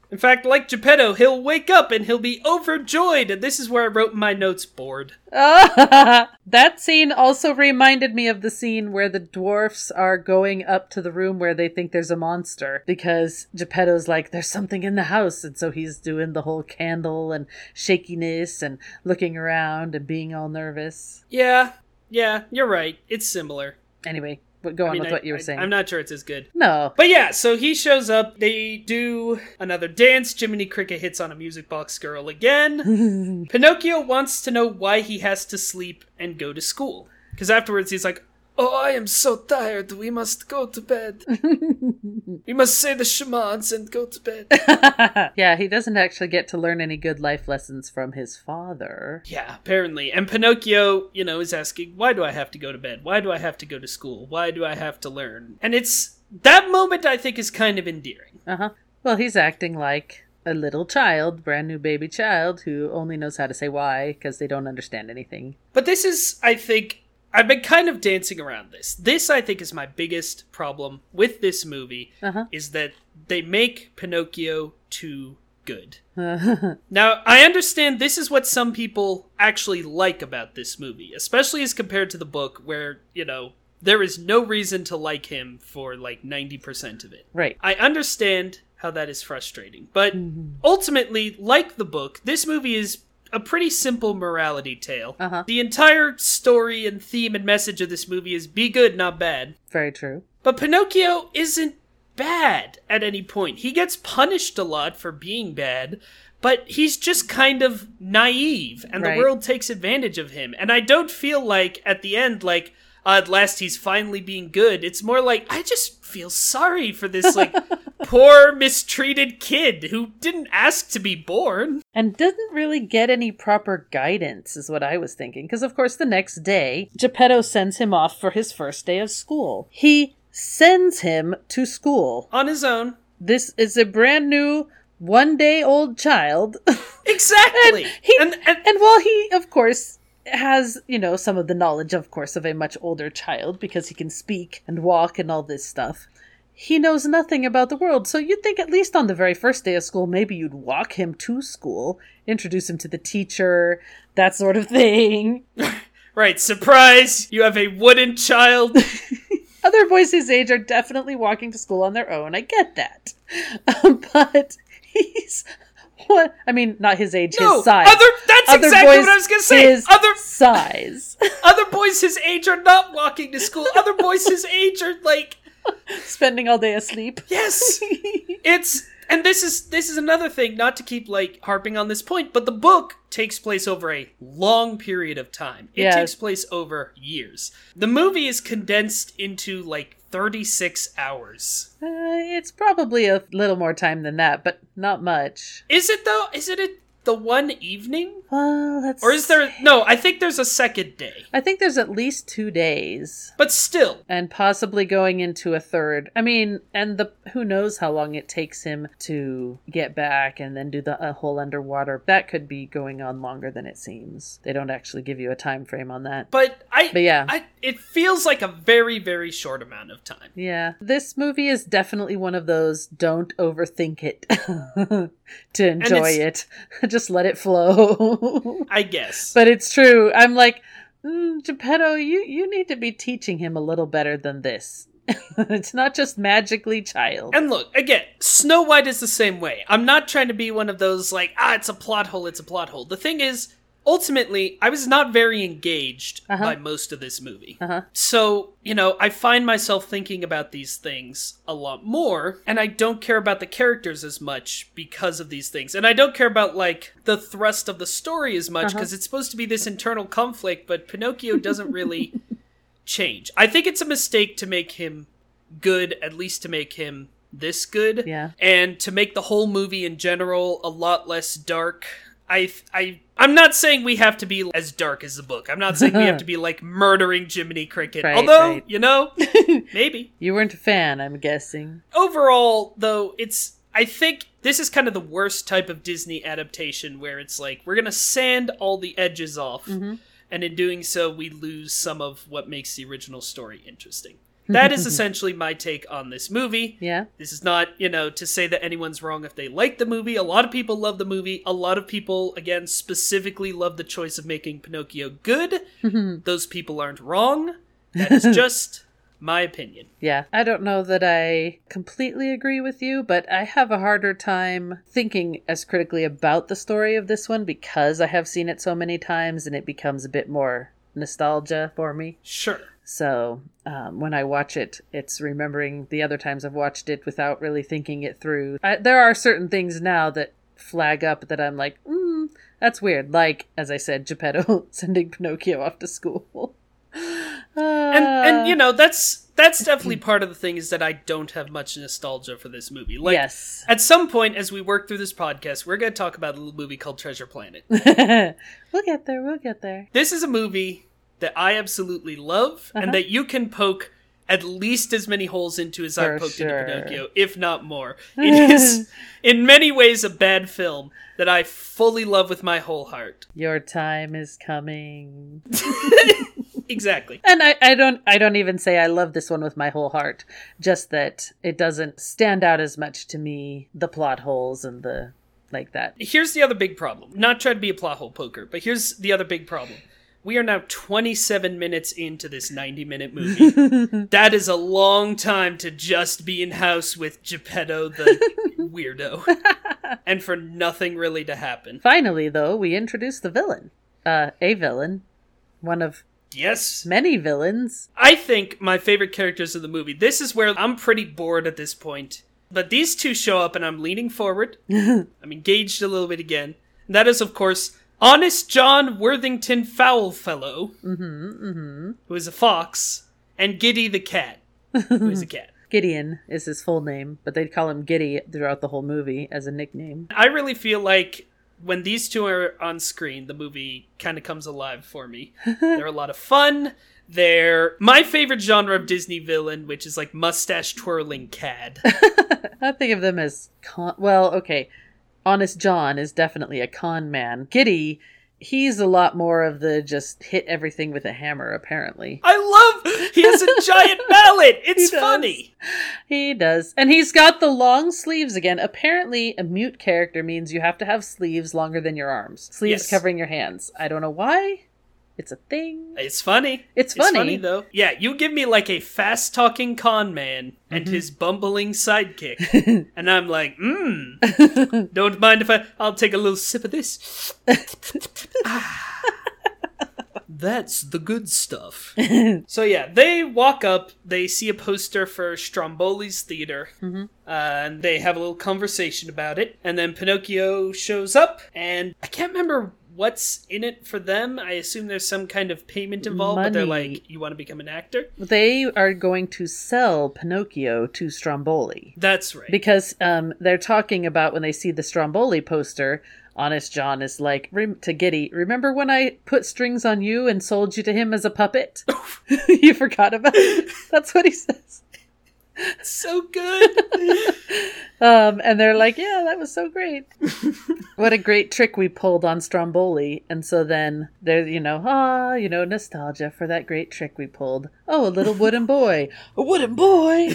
In fact, like Geppetto, he'll wake up and he'll be overjoyed. And this is where I wrote my notes, bored. Uh, that scene also reminded me of the scene where the dwarfs are going up to the room where they think there's a monster. Because Geppetto's like, there's something in the house. And so he's doing the whole candle and shakiness and looking around and being all nervous. Yeah, yeah, you're right. It's similar. Anyway. But go on I mean, with I, what you were I, saying. I'm not sure it's as good. No. But yeah, so he shows up. They do another dance. Jiminy Cricket hits on a music box girl again. Pinocchio wants to know why he has to sleep and go to school. Because afterwards he's like, oh, I am so tired. We must go to bed. We must say the shamans and go to bed. Yeah, he doesn't actually get to learn any good life lessons from his father. Yeah, apparently. And Pinocchio, you know, is asking, why do I have to go to bed? Why do I have to go to school? Why do I have to learn? And it's that moment I think is kind of endearing. Uh-huh. Well, he's acting like a little child, brand new baby child, who only knows how to say why because they don't understand anything. But this is, I think... I've been kind of dancing around this. This, I think, is my biggest problem with this movie, uh-huh. is that they make Pinocchio too good. Uh-huh. Now, I understand this is what some people actually like about this movie, especially as compared to the book where, you know, there is no reason to like him for like ninety percent of it. Right. I understand how that is frustrating, but mm-hmm. ultimately, like the book, this movie is a pretty simple morality tale. Uh-huh. The entire story and theme and message of this movie is be good, not bad. Very true. But Pinocchio isn't bad at any point. He gets punished a lot for being bad, but he's just kind of naive, and right. the world takes advantage of him. And I don't feel like, at the end, like, uh, at last he's finally being good. It's more like, I just feel sorry for this, like, poor mistreated kid who didn't ask to be born. And didn't really get any proper guidance, is what I was thinking. Because, of course, the next day, Geppetto sends him off for his first day of school. He sends him to school. On his own. This is a brand new, one-day-old child. Exactly! and, he, and, and, and while he, of course, has, you know, some of the knowledge, of course, of a much older child, because he can speak and walk and all this stuff, he knows nothing about the world. So you'd think at least on the very first day of school, maybe you'd walk him to school, introduce him to the teacher, that sort of thing. Right, surprise! You have a wooden child! Other boys his age are definitely walking to school on their own. I get that. Um, but he's... What? I mean, not his age, no, his size. Other, that's other exactly what I was going to say. His other size. Other boys his age are not walking to school. Other boys his age are like... spending all day asleep. Yes. It's... And this is this is another thing, not to keep, like, harping on this point, but the book takes place over a long period of time. It yes. takes place over years. The movie is condensed into, like, thirty-six hours. Uh, it's probably a little more time than that, but not much. Is it, though? Is it a, the one evening? Well, let's Or is there... See. No, I think there's a second day. I think there's at least two days. But still. And possibly going into a third. I mean, and the... Who knows how long it takes him to get back and then do the uh, whole underwater. That could be going on longer than it seems. They don't actually give you a time frame on that. But I, but yeah, I, it feels like a very, very short amount of time. Yeah. This movie is definitely one of those don't overthink it to enjoy it. Just let it flow. I guess. But it's true. I'm like, mm, Geppetto, you, you need to be teaching him a little better than this. It's not just magically child. And look, again, Snow White is the same way. I'm not trying to be one of those like, ah, it's a plot hole, it's a plot hole. The thing is, ultimately, I was not very engaged uh-huh. by most of this movie. Uh-huh. So, you know, I find myself thinking about these things a lot more, and I don't care about the characters as much because of these things. And I don't care about, like, the thrust of the story as much, because uh-huh. it's supposed to be this internal conflict, but Pinocchio doesn't really... change. I think it's a mistake to make him good, at least to make him this good. Yeah. And to make the whole movie in general a lot less dark. I, I, I'm not saying we have to be as dark as the book. I'm not saying we have to be like murdering Jiminy Cricket. Right, although, right. you know, maybe. You weren't a fan, I'm guessing. Overall, though, it's, I think this is kind of the worst type of Disney adaptation where it's like, we're going to sand all the edges off. Mm-hmm. And in doing so, we lose some of what makes the original story interesting. That is essentially my take on this movie. Yeah. This is not, you know, to say that anyone's wrong if they like the movie. A lot of people love the movie. A lot of people, again, specifically love the choice of making Pinocchio good. Those people aren't wrong. That is just... my opinion. Yeah. I don't know that I completely agree with you, but I have a harder time thinking as critically about the story of this one because I have seen it so many times and it becomes a bit more nostalgia for me. Sure. So um, when I watch it, it's remembering the other times I've watched it without really thinking it through. I, there are certain things now that flag up that I'm like, mm, that's weird. Like, as I said, Geppetto sending Pinocchio off to school. And, and you know, that's that's definitely part of the thing is that I don't have much nostalgia for this movie. Like, yes. At some point, as we work through this podcast, we're going to talk about a little movie called Treasure Planet. We'll get there, we'll get there. This is a movie that I absolutely love, uh-huh. and that you can poke at least as many holes into as I've poked sure. into Pinocchio, if not more. It is, in many ways, a bad film that I fully love with my whole heart. Your time is coming. Exactly. And I, I don't I don't even say I love this one with my whole heart, just that it doesn't stand out as much to me, the plot holes and the like that. Here's the other big problem. Not trying to be a plot hole poker, but here's the other big problem. We are now twenty-seven minutes into this ninety minute movie. That is a long time to just be in house with Geppetto the weirdo. And for nothing really to happen. Finally, though, we introduce the villain. Uh, a villain. One of... Yes. Many villains. I think my favorite characters of the movie, this is where I'm pretty bored at this point, but these two show up and I'm leaning forward. I'm engaged a little bit again. And that is, of course, Honest John Worthington Fowlfellow, mm-hmm, mm-hmm. who is a fox, and Giddy the cat, who is a cat. Gideon is his full name, but they'd call him Giddy throughout the whole movie as a nickname. I really feel like when these two are on screen, the movie kind of comes alive for me. They're a lot of fun. They're my favorite genre of Disney villain, which is like mustache twirling cad. I think of them as con- well, okay. Honest John is definitely a con man. Giddy, he's a lot more of the just hit everything with a hammer, apparently. I love he has a giant mallet. It's he funny. He does. And he's got the long sleeves again. Apparently, a mute character means you have to have sleeves longer than your arms. Sleeves yes. covering your hands. I don't know why. It's a thing. It's funny. It's funny. It's funny, though. Yeah, you give me like a fast-talking con man and mm-hmm. his bumbling sidekick. And I'm like, mmm, don't mind if I... I'll take a little sip of this. Ah, that's the good stuff. So yeah, they walk up, they see a poster for Stromboli's theater, mm-hmm. uh, and they have a little conversation about it. And then Pinocchio shows up, and I can't remember... what's in it for them? I assume there's some kind of payment involved, Money. But they're like, you want to become an actor? They are going to sell Pinocchio to Stromboli. That's right. Because um, they're talking about when they see the Stromboli poster, Honest John is like, to Giddy, remember when I put strings on you and sold you to him as a puppet? You forgot about it? That's what he says. So good. um, and they're like, yeah, that was so great. What a great trick we pulled on Stromboli. And so then they're, you know, ah, you know, nostalgia for that great trick we pulled. Oh, a little wooden boy. A wooden boy.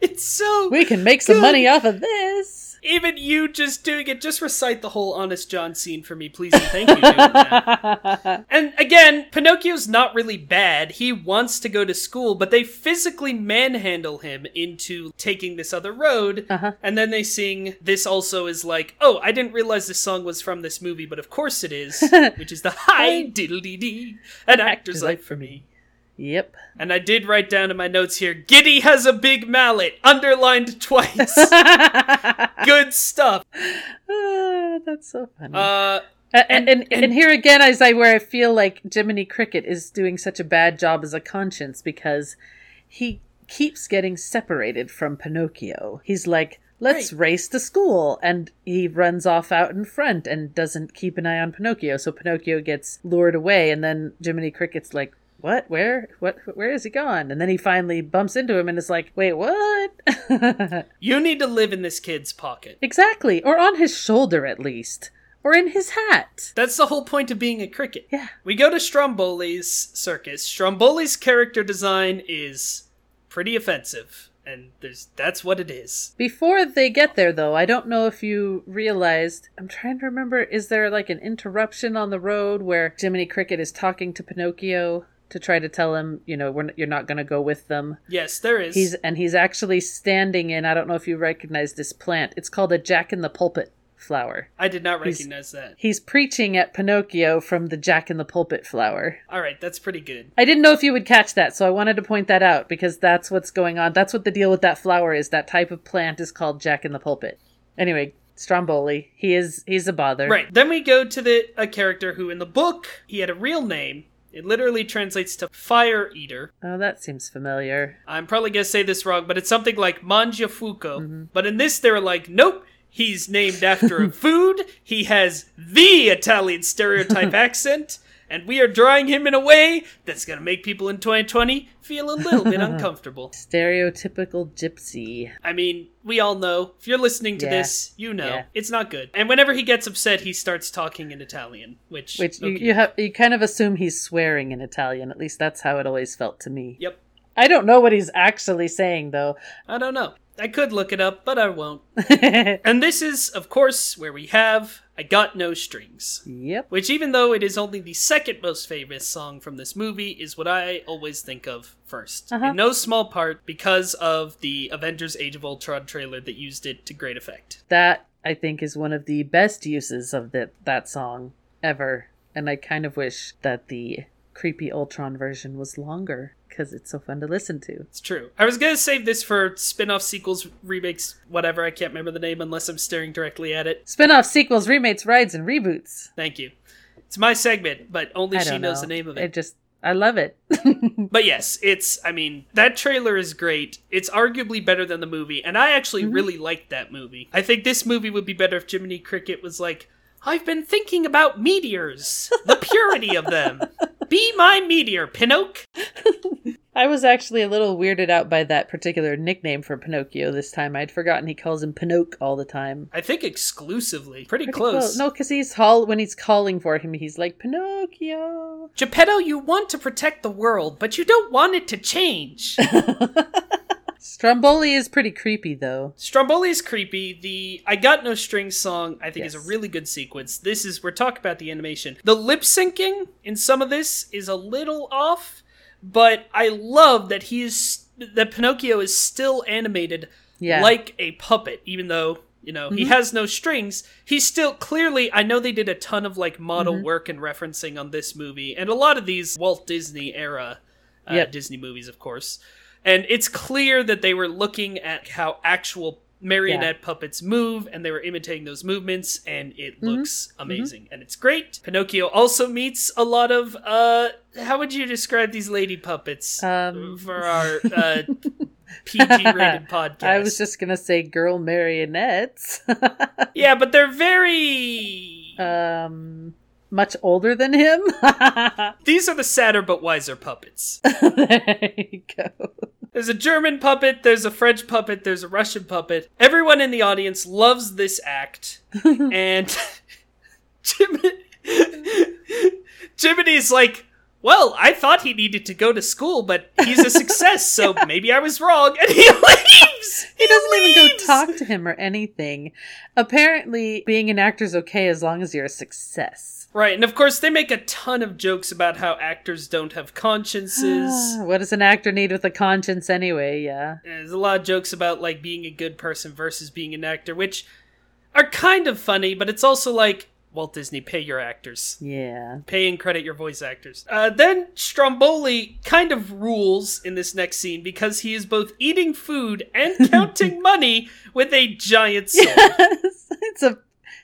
It's so We can make some good. money off of this. Even you just doing it, just recite the whole Honest John scene for me, please, and thank you doing that. And again, Pinocchio's not really bad. He wants to go to school, but they physically manhandle him into taking this other road, uh-huh. and then they sing, this also is like, oh, I didn't realize this song was from this movie, but of course it is, which is the high diddle-dee-dee, an actor's life for me. Yep. And I did write down in my notes here, Giddy has a big mallet, underlined twice. Good stuff. Uh, that's so funny. Uh, and, and, and, and, and here again, as I where I feel like Jiminy Cricket is doing such a bad job as a conscience because he keeps getting separated from Pinocchio. He's like, let's right. race to school. And he runs off out in front and doesn't keep an eye on Pinocchio. So Pinocchio gets lured away. And then Jiminy Cricket's like, what? Where? What? Where is he gone? And then he finally bumps into him and is like, wait, what? You need to live in this kid's pocket. Exactly. Or on his shoulder, at least. Or in his hat. That's the whole point of being a cricket. Yeah. We go to Stromboli's circus. Stromboli's character design is pretty offensive. And there's that's what it is. Before they get there, though, I don't know if you realized, I'm trying to remember, is there like an interruption on the road where Jiminy Cricket is talking to Pinocchio? To try to tell him, you know, we're n- you're not going to go with them. Yes, there is. He's And he's actually standing in, I don't know if you recognize this plant. It's called a jack-in-the-pulpit flower. I did not recognize he's, that. He's preaching at Pinocchio from the jack-in-the-pulpit flower. All right, that's pretty good. I didn't know if you would catch that, so I wanted to point that out because that's what's going on. That's what the deal with that flower is. That type of plant is called jack-in-the-pulpit. Anyway, Stromboli, he is he's a bother. Right, then we go to the a character who in the book, he had a real name. It literally translates to fire eater. Oh, that seems familiar. I'm probably going to say this wrong, but it's something like Mangiafuoco. Mm-hmm. But in this, they're like, nope, he's named after a food. He has the Italian stereotype accent. And we are drawing him in a way that's going to make people in twenty twenty feel a little bit uncomfortable. Stereotypical gypsy. I mean, we all know. If you're listening to yeah. this, you know. Yeah. It's not good. And whenever he gets upset, he starts talking in Italian, which... Which okay. you, you, have, you kind of assume he's swearing in Italian. At least that's how it always felt to me. Yep. I don't know what he's actually saying, though. I don't know. I could look it up, but I won't. And this is, of course, where we have I Got No Strings. Yep. Which, even though it is only the second most famous song from this movie, is what I always think of first. Uh-huh. In no small part because of the Avengers Age of Ultron trailer that used it to great effect. That, I think, is one of the best uses of the, that song ever. And I kind of wish that the creepy Ultron version was longer. Because it's so fun to listen to. It's true. I was going to save this for spin-off sequels, remakes, whatever. I can't remember the name unless I'm staring directly at it. Spin-off sequels, remakes, rides, and reboots. Thank you. It's my segment, but only she knows the name of it. It just I love it. But yes, it's, I mean, that trailer is great. It's arguably better than the movie, and I actually mm-hmm. really liked that movie. I think this movie would be better if Jiminy Cricket was like, I've been thinking about meteors, the purity of them. Be my meteor, Pinocchio. I was actually a little weirded out by that particular nickname for Pinocchio this time. I'd forgotten he calls him Pinocchio all the time. I think exclusively. Pretty, Pretty close. close. No, because he's hall- when he's calling for him, he's like, Pinocchio. Geppetto, you want to protect the world, but you don't want it to change. Stromboli is pretty creepy, though. Stromboli is creepy. The I Got No Strings song, I think, yes. is a really good sequence. This is, we're talking about the animation. The lip syncing in some of this is a little off, but I love that he is, that Pinocchio is still animated yeah. like a puppet, even though, you know, mm-hmm. he has no strings. He's still clearly, I know they did a ton of like model mm-hmm. work and referencing on this movie, and a lot of these Walt Disney era uh, yep. Disney movies, of course. And it's clear that they were looking at how actual marionette yeah. puppets move, and they were imitating those movements, and it mm-hmm. looks amazing. Mm-hmm. And it's great. Pinocchio also meets a lot of, uh, how would you describe these lady puppets um. for our uh, P G-rated podcast? I was just going to say girl marionettes. Yeah, but they're very... Um... much older than him. These are the sadder but wiser puppets. There you go. There's a German puppet, there's a French puppet, there's a Russian puppet. Everyone in the audience loves this act. And Jiminy... Jiminy's like, well, I thought he needed to go to school, but he's a success, so yeah. maybe I was wrong. And he leaves! He, he doesn't leaves! even go talk to him or anything. Apparently, being an actor's okay as long as you're a success. Right, and of course, they make a ton of jokes about how actors don't have consciences. What does an actor need with a conscience anyway, yeah? And there's a lot of jokes about, like, being a good person versus being an actor, which are kind of funny, but it's also like, Walt Disney, pay your actors. Yeah. Pay and credit your voice actors. Uh, then Stromboli kind of rules in this next scene because he is both eating food and counting money with a giant sword. Yes. It's a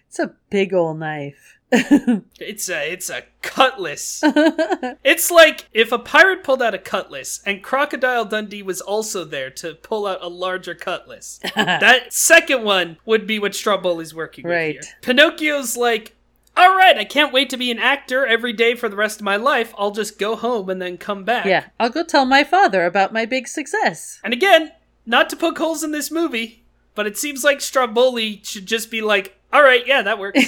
it's a big old knife. it's a it's a cutlass. It's like if a pirate pulled out a cutlass and Crocodile Dundee was also there to pull out a larger cutlass. That second one would be what Stromboli's working right. with here. Pinocchio's like, all right, I can't wait to be an actor every day for the rest of my life. I'll just go home and then come back. Yeah, I'll go tell my father about my big success. And again, not to poke holes in this movie, but it seems like Stromboli should just be like, all right, yeah, that works.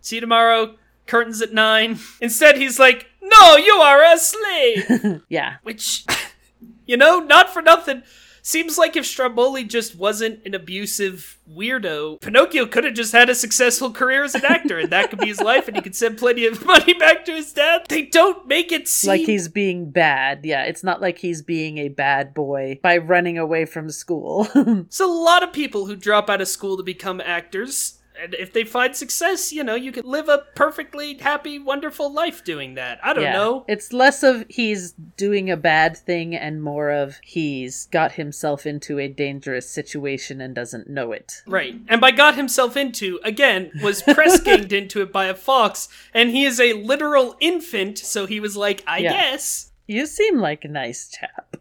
See you tomorrow. Curtains at nine. Instead, he's like, no, you are a slave. Yeah. Which, you know, not for nothing. Seems like if Stromboli just wasn't an abusive weirdo, Pinocchio could have just had a successful career as an actor, and that could be his life, and he could send plenty of money back to his dad. They don't make it seem... like he's being bad. Yeah, it's not like he's being a bad boy by running away from school. It's a lot of people who drop out of school to become actors. And if they find success, you know, you can live a perfectly happy, wonderful life doing that. I don't yeah. know. It's less of he's doing a bad thing and more of he's got himself into a dangerous situation and doesn't know it. Right. And by got himself into, again, was press-ganged into it by a fox. And he is a literal infant, so he was like, I yeah. guess. You seem like a nice chap.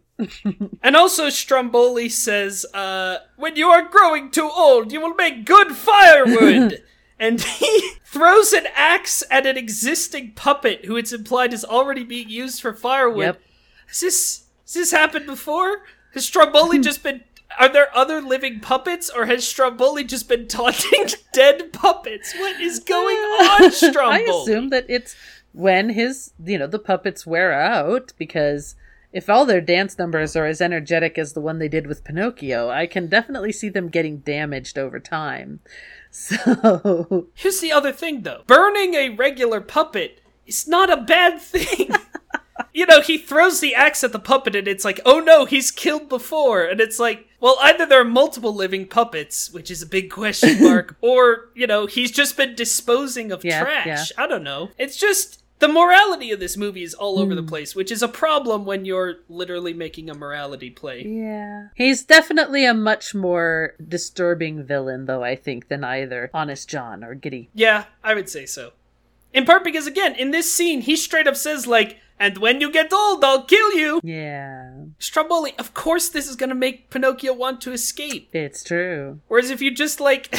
And also Stromboli says, uh, when you are growing too old, you will make good firewood. And he throws an axe at an existing puppet who it's implied is already being used for firewood. Yep. Has this, has this happened before? Has Stromboli just been... Are there other living puppets, or has Stromboli just been taunting dead puppets? What is going on, Stromboli? I assume that it's when his, you know, the puppets wear out, because... if all their dance numbers are as energetic as the one they did with Pinocchio, I can definitely see them getting damaged over time. So... here's the other thing, though. Burning a regular puppet is not a bad thing. You know, he throws the axe at the puppet and it's like, oh no, he's killed before. And it's like, well, either there are multiple living puppets, which is a big question mark, or, you know, he's just been disposing of yeah, trash. Yeah. I don't know. It's just... the morality of this movie is all over the place, which is a problem when you're literally making a morality play. Yeah. He's definitely a much more disturbing villain, though, I think, than either Honest John or Giddy. Yeah, I would say so. In part because, again, in this scene, he straight up says, like, And when you get old, I'll kill you. Yeah. Stromboli, of course this is going to make Pinocchio want to escape. It's true. Whereas if you just like,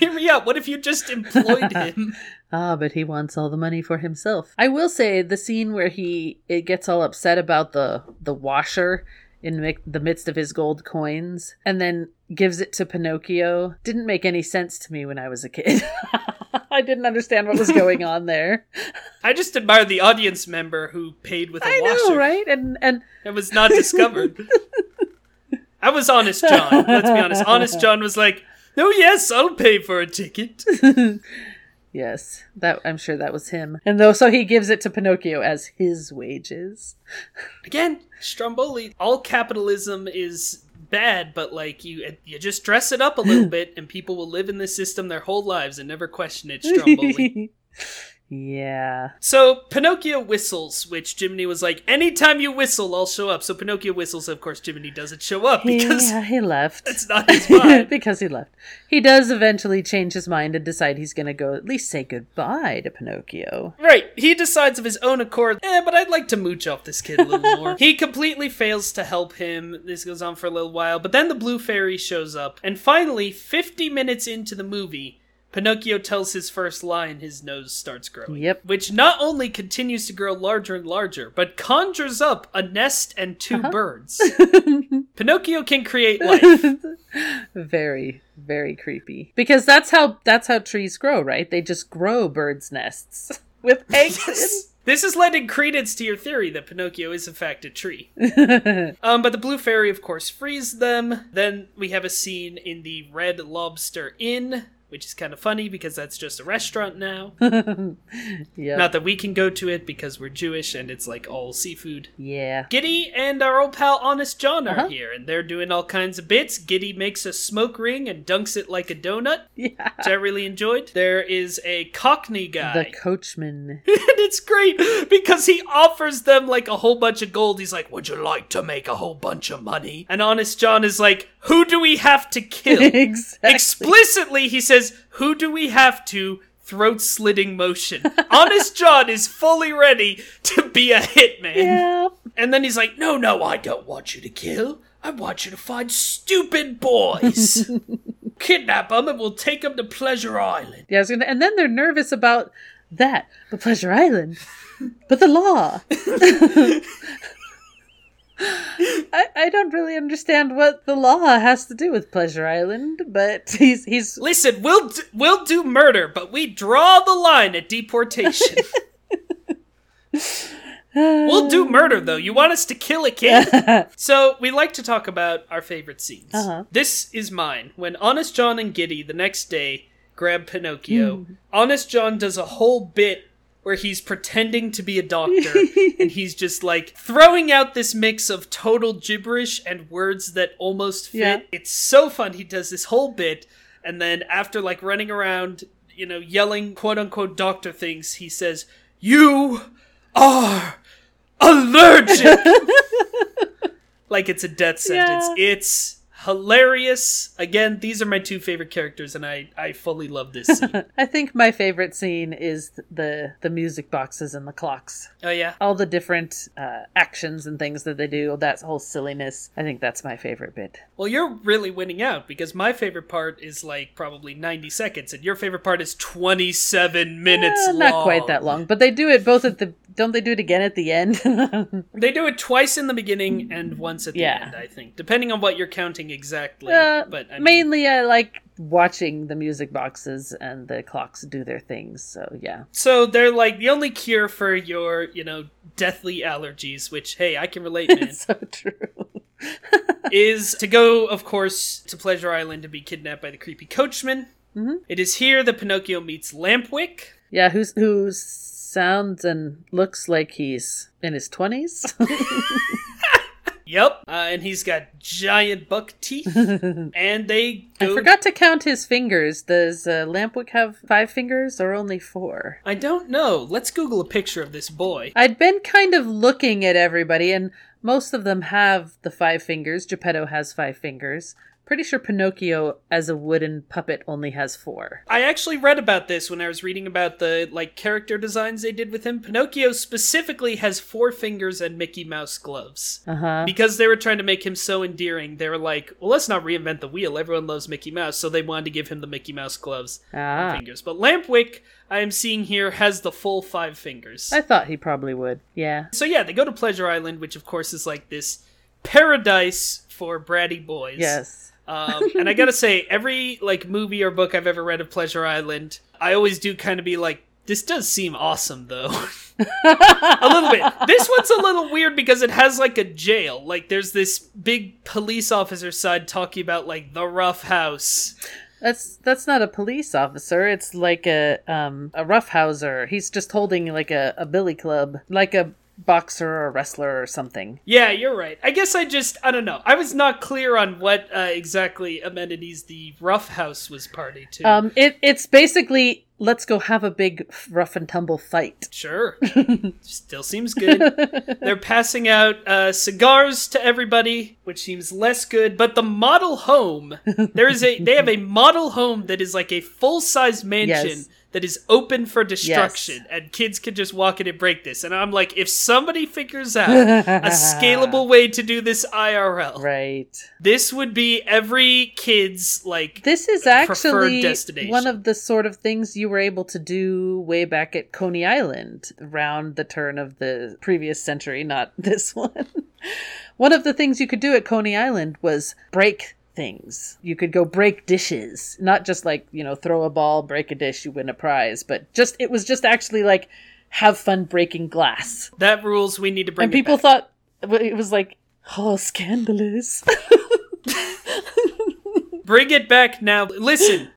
hear me out, what if you just employed him? Ah, but he wants all the money for himself. I will say the scene where he it gets all upset about the, the washer in mi- the midst of his gold coins and then gives it to Pinocchio didn't make any sense to me when I was a kid. I didn't understand what was going on there. I just admired the audience member who paid with a I washer. I know, right? And and it was not discovered. I was Honest John. Let's be honest. Honest John was like, "No, oh, yes, I'll pay for a ticket." Yes, that I'm sure that was him. And though, so he gives it to Pinocchio as his wages. Again, Stromboli. All capitalism is bad, but like you you just dress it up a little bit and people will live in this system their whole lives and never question it, Stromboli. Yeah. So Pinocchio whistles, which Jiminy was like, anytime you whistle, I'll show up. So Pinocchio whistles, of course Jiminy doesn't show up because yeah, he left. It's not his mind. Because he left. He does eventually change his mind and decide he's going to go at least say goodbye to Pinocchio. Right. He decides of his own accord, eh, but I'd like to mooch off this kid a little more. He completely fails to help him. This goes on for a little while, but then the Blue Fairy shows up. And finally, fifty minutes into the movie, Pinocchio tells his first line, his nose starts growing. Yep. Which not only continues to grow larger and larger, but conjures up a nest and two uh-huh. birds. Pinocchio can create life. Very, very creepy. Because that's how that's how trees grow, right? They just grow birds' nests with eggs in. This is lending credence to your theory that Pinocchio is, in fact, a tree. um, but the Blue Fairy, of course, frees them. Then we have a scene in the Red Lobster Inn, which is kind of funny because that's just a restaurant now. Yep. Not that we can go to it because we're Jewish and it's like all seafood. Yeah. Giddy and our old pal Honest John are uh-huh. here and they're doing all kinds of bits. Giddy makes a smoke ring and dunks it like a donut, yeah. which I really enjoyed. There is a Cockney guy. The coachman. And it's great because he offers them like a whole bunch of gold. He's like, would you like to make a whole bunch of money? And Honest John is like, who do we have to kill? Exactly. Explicitly, he says, who do we have to throat-slitting motion? Honest John is fully ready to be a hitman. Yeah. And then he's like, no, no, I don't want you to kill. I want you to find stupid boys. Kidnap them and we'll take them to Pleasure Island. Yeah, I was gonna, and then they're nervous about that, but Pleasure Island, but the law. I, I don't really understand what the law has to do with Pleasure Island, but he's he's listen. We'll do, we'll do murder, but we draw the line at deportation. We'll do murder, though. You want us to kill a kid? So we like to talk about our favorite scenes. Uh-huh. This is mine. When Honest John and Giddy the next day grab Pinocchio, mm. Honest John does a whole bit where he's pretending to be a doctor, and he's just, like, throwing out this mix of total gibberish and words that almost fit. Yeah. It's so fun. He does this whole bit, and then after, like, running around, you know, yelling quote-unquote doctor things, he says, you are allergic! Like, it's a death sentence. Yeah. It's hilarious. Again, these are my two favorite characters, and I, I fully love this scene. I think my favorite scene is the, the music boxes and the clocks. Oh, yeah? All the different uh, actions and things that they do, that whole silliness. I think that's my favorite bit. Well, you're really winning out, because my favorite part is, like, probably ninety seconds, and your favorite part is twenty-seven minutes eh, long. Not quite that long, but they do it both at the... Don't they do it again at the end? They do it twice in the beginning and once at the yeah. end, I think. Depending on what you're counting exactly. Uh, but I mean, mainly I like watching the music boxes and the clocks do their things, so yeah. So they're like the only cure for your, you know, deathly allergies, which, hey, I can relate, man. It's so true. Is to go, of course, to Pleasure Island to be kidnapped by the creepy coachman. Mm-hmm. It is here that Pinocchio meets Lampwick. Yeah, who's... who's sounds and looks like he's in his twenties. Yep. Uh, and he's got giant buck teeth. And they go... I forgot to count his fingers. Does uh, Lampwick have five fingers or only four? I don't know. Let's Google a picture of this boy. I'd been kind of looking at everybody, and most of them have the five fingers. Geppetto has five fingers. Pretty sure Pinocchio as a wooden puppet only has four. I actually read about this when I was reading about the like character designs they did with him. Pinocchio specifically has four fingers and Mickey Mouse gloves. Uh-huh. Because they were trying to make him so endearing, they were like, well, let's not reinvent the wheel. Everyone loves Mickey Mouse, so they wanted to give him the Mickey Mouse gloves ah. and fingers. But Lampwick, I am seeing here, has the full five fingers. I thought he probably would, yeah. So yeah, they go to Pleasure Island, which of course is like this paradise for bratty boys. Yes. um, and I gotta say, every like movie or book I've ever read of Pleasure Island, I always do kind of be like, this does seem awesome, though. A little bit. This one's a little weird because it has like a jail. Like there's this big police officer side talking about like the rough house. That's that's not a police officer. It's like a um a roughhouser. He's just holding like a, a billy club, like a boxer or wrestler or something. Yeah, you're right. I guess I just, I don't know. I was not clear on what uh, exactly amenities the Rough House was party to. Um, it it's basically, let's go have a big rough and tumble fight. Sure. Still seems good. They're passing out uh, cigars to everybody, which seems less good. But the model home, there is a they have a model home that is like a full-size mansion. Yes. That is open for destruction, yes. and kids can just walk in and break this. And I'm like, if somebody figures out a scalable way to do this I R L, right? This would be every kid's like this is actually destination. One of the sort of things you were able to do way back at Coney Island around the turn of the previous century, not this one. One of the things you could do at Coney Island was break things. You could go break dishes, not just like, you know, throw a ball, break a dish, you win a prize, but just it was just actually like have fun breaking glass. That rules. We need to bring. And people it back. Thought it was like, oh, scandalous. Bring it back now. Listen,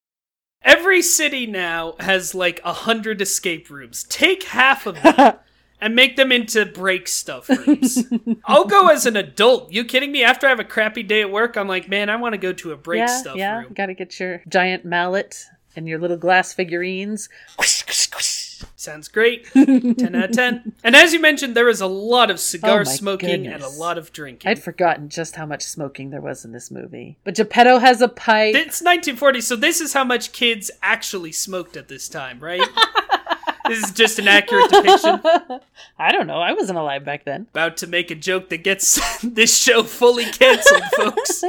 every city now has like a hundred escape rooms. Take half of them. And make them into break stuff rooms. I'll go as an adult. You kidding me? After I have a crappy day at work, I'm like, man, I want to go to a break yeah, stuff yeah. room. Yeah, you gotta get your giant mallet and your little glass figurines. Whoosh, whoosh, whoosh. Sounds great. ten out of ten. And as you mentioned, there is a lot of cigar oh smoking goodness. And a lot of drinking. I'd forgotten just how much smoking there was in this movie. But Geppetto has a pipe. It's nineteen forty, so this is how much kids actually smoked at this time, right? This is just an accurate depiction. I don't know. I wasn't alive back then. About to make a joke that gets this show fully canceled, folks.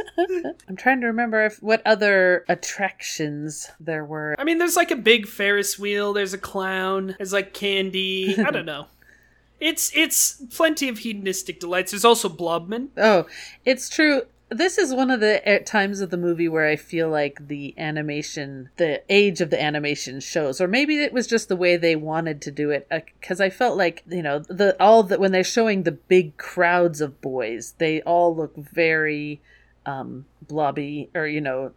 I'm trying to remember if what other attractions there were. I mean, there's like a big Ferris wheel. There's a clown. There's like candy. I don't know. It's it's plenty of hedonistic delights. There's also Blobman. Oh, it's true. This is one of the times of the movie where I feel like the animation, the age of the animation shows, or maybe it was just the way they wanted to do it. Because I felt like, you know, the all that when they're showing the big crowds of boys, they all look very um, blobby, or you know,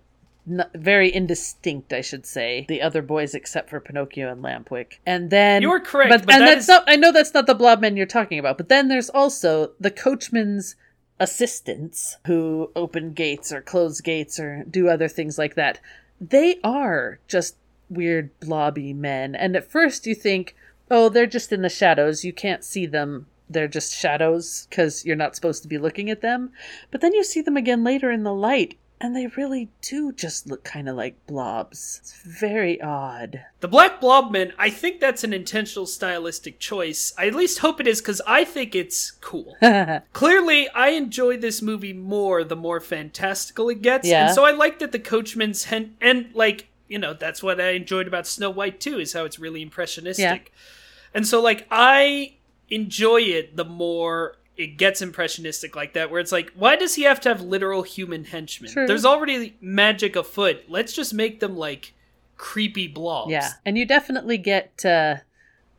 not, very indistinct, I should say. The other boys, except for Pinocchio and Lampwick, and then you're correct, but, but and that that's is... not. I know that's not the Blobmen you're talking about, but then there's also the coachman's assistants who open gates or close gates or do other things like that. They are just weird blobby men. And at first you think, oh, they're just in the shadows. You can't see them. They're just shadows because you're not supposed to be looking at them. But then you see them again later in the light. And they really do just look kind of like blobs. It's very odd. The Black Blobman, I think that's an intentional stylistic choice. I at least hope it is because I think it's cool. Clearly, I enjoy this movie more the more fantastical it gets. Yeah. And so I like that the coachman's hen- and like, you know, that's what I enjoyed about Snow White too, is how it's really impressionistic. Yeah. And so like, I enjoy it the more it gets impressionistic like that, where it's like, why does he have to have literal human henchmen? True. There's already magic afoot. Let's just make them like creepy blobs. Yeah, and you definitely get uh,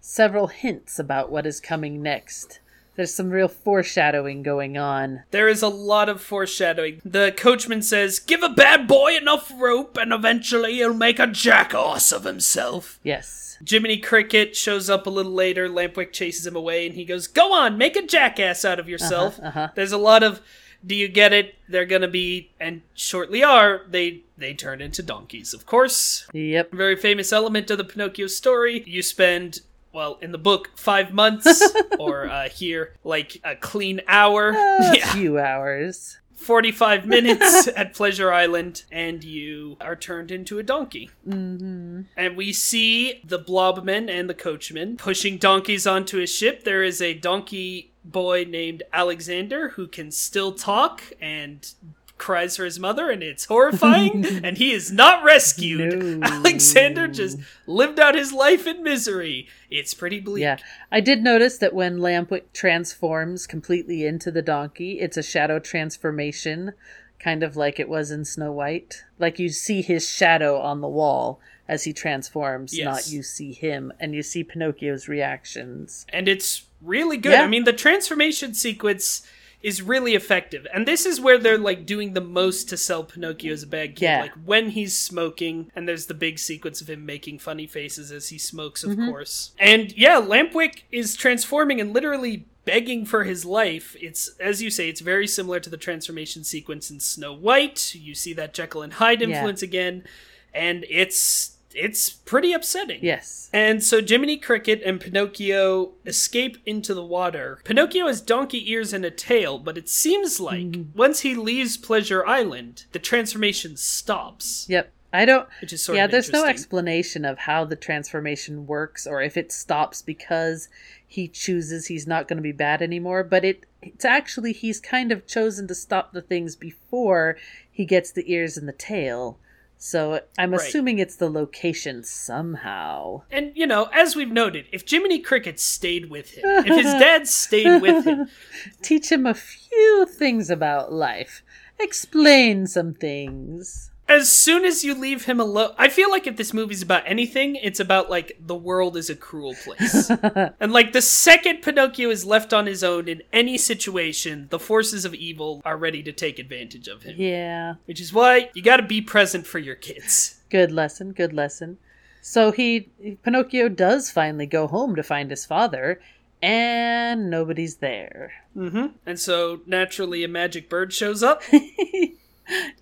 several hints about what is coming next. There's some real foreshadowing going on. There is a lot of foreshadowing. The coachman says, give a bad boy enough rope and eventually he'll make a jackass of himself. Yes. Jiminy Cricket shows up a little later. Lampwick chases him away and he goes, go on, make a jackass out of yourself. Uh-huh, uh-huh. There's a lot of, do you get it? They're going to be, and shortly are, they they turn into donkeys, of course. Yep. Very famous element of the Pinocchio story. You spend... Well, in the book, five months, or uh, here, like a clean hour. A yeah. few hours. forty-five minutes at Pleasure Island, and you are turned into a donkey. Mm-hmm. And we see the blobman and the coachman pushing donkeys onto a ship. There is a donkey boy named Alexander who can still talk and cries for his mother, and it's horrifying, and he is not rescued. No. Alexander just lived out his life in misery. It's pretty bleak. Yeah. I did notice that when Lampwick transforms completely into the donkey, it's a shadow transformation, kind of like it was in Snow White. Like you see his shadow on the wall as he transforms, yes. Not you see him, and you see Pinocchio's reactions. And it's really good. Yeah. I mean, the transformation sequence is really effective. And this is where they're like doing the most to sell Pinocchio as a bad kid. Yeah. Like when he's smoking, and there's the big sequence of him making funny faces as he smokes, of mm-hmm. course. And yeah, Lampwick is transforming and literally begging for his life. It's, as you say, it's very similar to the transformation sequence in Snow White. You see that Jekyll and Hyde influence yeah. again. And it's it's pretty upsetting. Yes. And so Jiminy Cricket and Pinocchio escape into the water. Pinocchio has donkey ears and a tail, but it seems like mm. once he leaves Pleasure Island, the transformation stops. Yep. I don't... Which is sort yeah, of there's no explanation of how the transformation works or if it stops because he chooses he's not going to be bad anymore. But it it's actually he's kind of chosen to stop the things before he gets the ears and the tail. So I'm assuming right. it's the location somehow. And, you know, as we've noted, if Jiminy Cricket stayed with him, if his dad stayed with him... Teach him a few things about life. Explain some things. As soon as you leave him alone... I feel like if this movie's about anything, it's about, like, the world is a cruel place. And, like, the second Pinocchio is left on his own in any situation, the forces of evil are ready to take advantage of him. Yeah. Which is why you gotta be present for your kids. Good lesson, good lesson. So he... Pinocchio does finally go home to find his father, and nobody's there. Mm-hmm. And so, naturally, a magic bird shows up.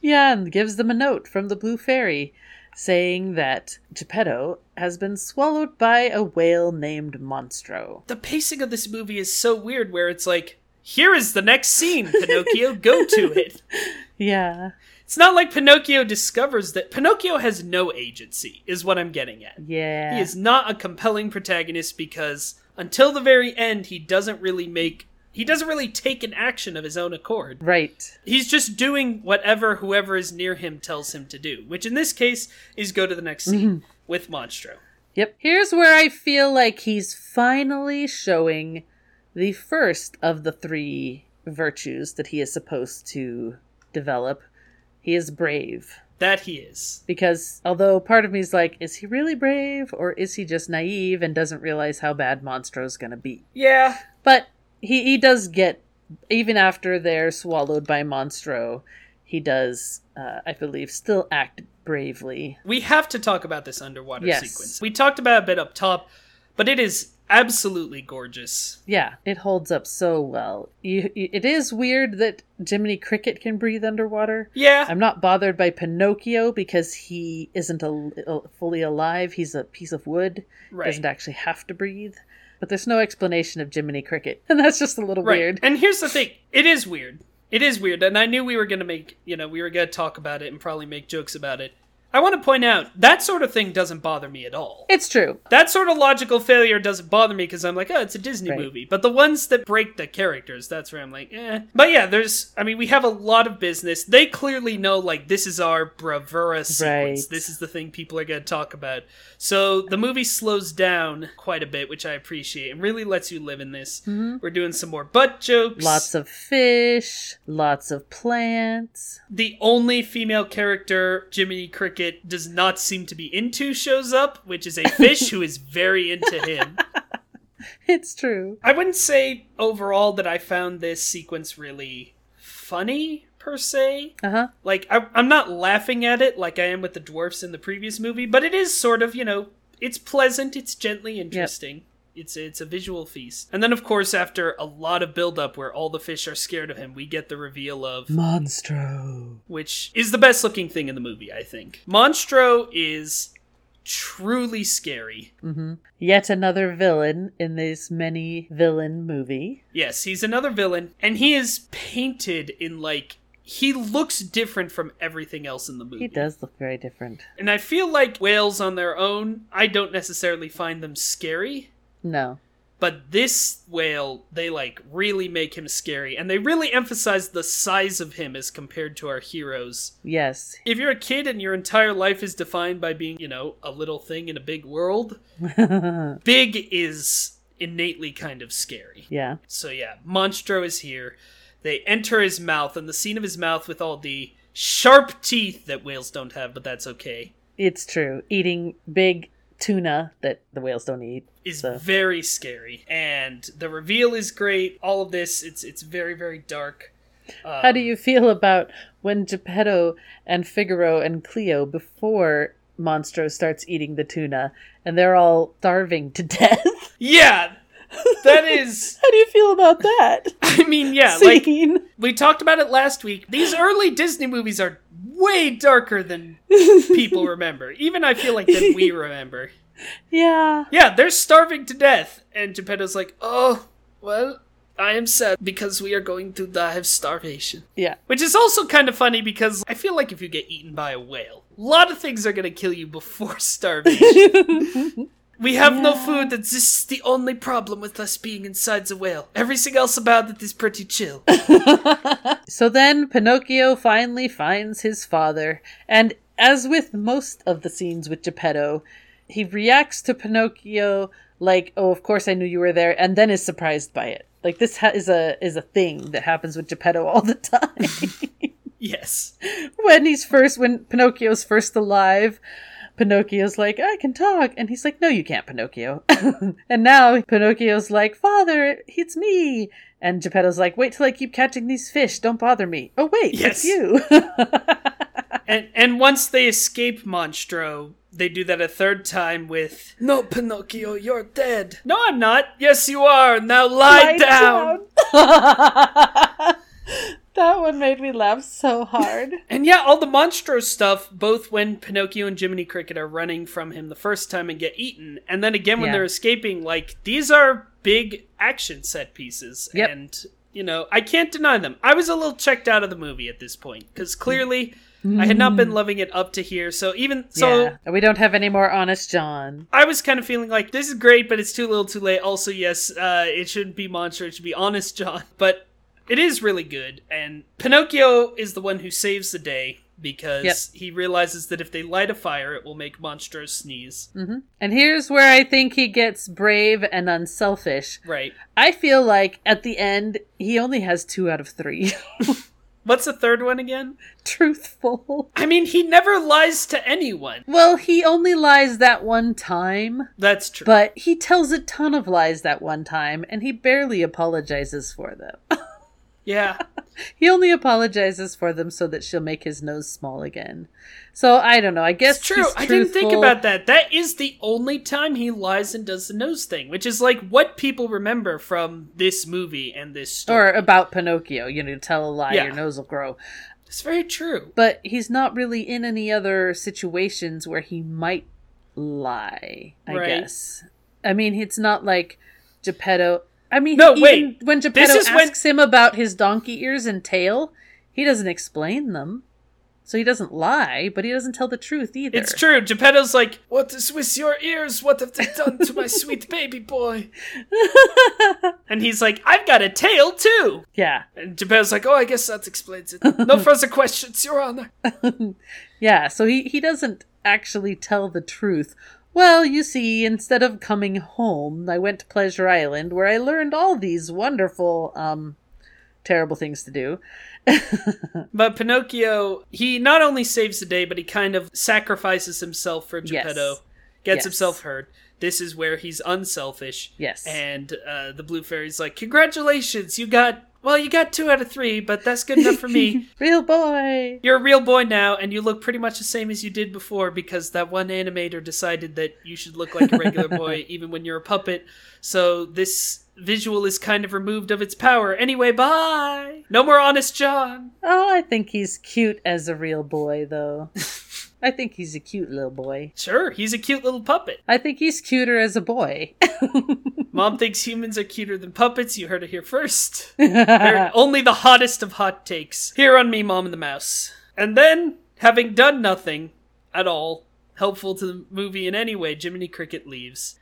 Yeah, and gives them a note from the Blue Fairy saying that Geppetto has been swallowed by a whale named Monstro. The pacing of this movie is so weird where it's like, here is the next scene, Pinocchio, go to it. Yeah. It's not like Pinocchio discovers that Pinocchio has no agency, is what I'm getting at. Yeah. He is not a compelling protagonist because until the very end, he doesn't really make He doesn't really take an action of his own accord. Right. He's just doing whatever whoever is near him tells him to do, which in this case is go to the next scene mm-hmm. with Monstro. Yep. Here's where I feel like he's finally showing the first of the three virtues that he is supposed to develop. He is brave. That he is. Because although part of me is like, is he really brave or is he just naive and doesn't realize how bad Monstro's going to be? Yeah. But... He he does get, even after they're swallowed by Monstro, he does, uh, I believe, still act bravely. We have to talk about this underwater yes. sequence. We talked about it a bit up top, but it is absolutely gorgeous. Yeah, it holds up so well. You, you, it is weird that Jiminy Cricket can breathe underwater. Yeah. I'm not bothered by Pinocchio because he isn't a, a, fully alive. He's a piece of wood. Right. Doesn't actually have to breathe. But there's no explanation of Jiminy Cricket. And that's just a little right. weird. And here's the thing. It is weird. It is weird. And I knew we were going to make, you know, we were going to talk about it and probably make jokes about it. I want to point out, that sort of thing doesn't bother me at all. It's true. That sort of logical failure doesn't bother me because I'm like, oh, it's a Disney right. movie. But the ones that break the characters, that's where I'm like, eh. But yeah, there's, I mean, we have a lot of business. They clearly know, like, this is our bravura sequence. Right. This is the thing people are going to talk about. So the movie slows down quite a bit, which I appreciate, and really lets you live in this. Mm-hmm. We're doing some more butt jokes. Lots of fish. Lots of plants. The only female character, Jiminy Cricket, It does not seem to be into shows up, which is a fish who is very into him. It's true. I wouldn't say overall that I found this sequence really funny, per se. Uh-huh. Like, I, I'm not laughing at it like I am with the dwarfs in the previous movie, but it is sort of, you know, it's pleasant, it's gently interesting. Yep. It's it's a visual feast. And then, of course, after a lot of build-up where all the fish are scared of him, we get the reveal of... Monstro. Which is the best-looking thing in the movie, I think. Monstro is truly scary. Mm-hmm. Yet another villain in this many-villain movie. Yes, he's another villain. And he is painted in, like, he looks different from everything else in the movie. He does look very different. And I feel like whales on their own, I don't necessarily find them scary. No. But this whale, they, like, really make him scary. And they really emphasize the size of him as compared to our heroes. Yes. If you're a kid and your entire life is defined by being, you know, a little thing in a big world, big is innately kind of scary. Yeah. So, yeah, Monstro is here. They enter his mouth, and the scene of his mouth with all the sharp teeth that whales don't have, but that's okay. It's true. Eating big tuna that the whales don't eat is so. Very scary, and the reveal is great. All of this, it's it's very, very dark. Um, how do you feel about when Geppetto and Figaro and Cleo, before Monstro starts eating the tuna, and they're all starving to death? Yeah, that is... How do you feel about that? I mean, yeah, scene. Like, we talked about it last week. These early Disney movies are way darker than people remember. Even, I feel like, than we remember. Yeah. Yeah, they're starving to death. And Geppetto's like, oh, well, I am sad because we are going to die of starvation. Yeah. Which is also kind of funny because I feel like if you get eaten by a whale, a lot of things are going to kill you before starvation. We have yeah. no food, and this is the only problem with us being inside the whale. Everything else about it is pretty chill. So then Pinocchio finally finds his father. And as with most of the scenes with Geppetto, he reacts to Pinocchio like, oh, of course I knew you were there, and then is surprised by it. Like, this ha- is a is a thing that happens with Geppetto all the time. Yes. When he's first, when Pinocchio's first alive, Pinocchio's like, I can talk. And he's like, no, you can't, Pinocchio. And now Pinocchio's like, Father, it's me. And Geppetto's like, wait till I keep catching these fish. Don't bother me. Oh, wait, yes. It's you. and, and once they escape Monstro, they do that a third time with, no, Pinocchio, you're dead. No, I'm not. Yes, you are. Now lie, lie down. down. That one made me laugh so hard. And yeah, all the Monstro stuff, both when Pinocchio and Jiminy Cricket are running from him the first time and get eaten, and then again when yeah. they're escaping, like, these are big action set pieces. Yep. And, you know, I can't deny them. I was a little checked out of the movie at this point, because clearly I had not been loving it up to here, so even so... Yeah. We don't have any more Honest John. I was kind of feeling like, this is great, but it's too little too late. Also, yes, uh, it shouldn't be Monstro, it should be Honest John, but... It is really good, and Pinocchio is the one who saves the day because yep. he realizes that if they light a fire, it will make Monstro sneeze. Mm-hmm. And here's where I think he gets brave and unselfish. Right. I feel like at the end, he only has two out of three. What's the third one again? Truthful. I mean, he never lies to anyone. Well, he only lies that one time. That's true. But he tells a ton of lies that one time, and he barely apologizes for them. Yeah. He only apologizes for them so that she'll make his nose small again. So, I don't know. I guess it's true. I didn't think about that. That is the only time he lies and does the nose thing, which is like what people remember from this movie and this story. Or about Pinocchio. You know, tell a lie, yeah. your nose will grow. It's very true. But he's not really in any other situations where he might lie, I right. guess. I mean, it's not like Geppetto... I mean, no, even wait. when Geppetto asks when... him about his donkey ears and tail, he doesn't explain them. So he doesn't lie, but he doesn't tell the truth either. It's true. Geppetto's like, what is with your ears? What have they done to my sweet baby boy? And he's like, I've got a tail too. Yeah. And Geppetto's like, oh, I guess that explains it. No further questions, Your Honor. Yeah, so he, he doesn't actually tell the truth. Well, you see, instead of coming home, I went to Pleasure Island, where I learned all these wonderful, um, terrible things to do. But Pinocchio, he not only saves the day, but he kind of sacrifices himself for Geppetto, yes. gets yes. himself hurt. This is where he's unselfish. Yes. And uh, the Blue Fairy's like, congratulations, you got... Well, you got two out of three, but that's good enough for me. Real boy. You're a real boy now, and you look pretty much the same as you did before because that one animator decided that you should look like a regular boy even when you're a puppet. So this visual is kind of removed of its power. Anyway, bye. No more Honest John. Oh, I think he's cute as a real boy, though. I think he's a cute little boy. Sure, he's a cute little puppet. I think he's cuter as a boy. Mom thinks humans are cuter than puppets. You heard it here first. Only the hottest of hot takes. Here on Me, Mom, and the Mouse. And then, having done nothing at all helpful to the movie in any way, Jiminy Cricket leaves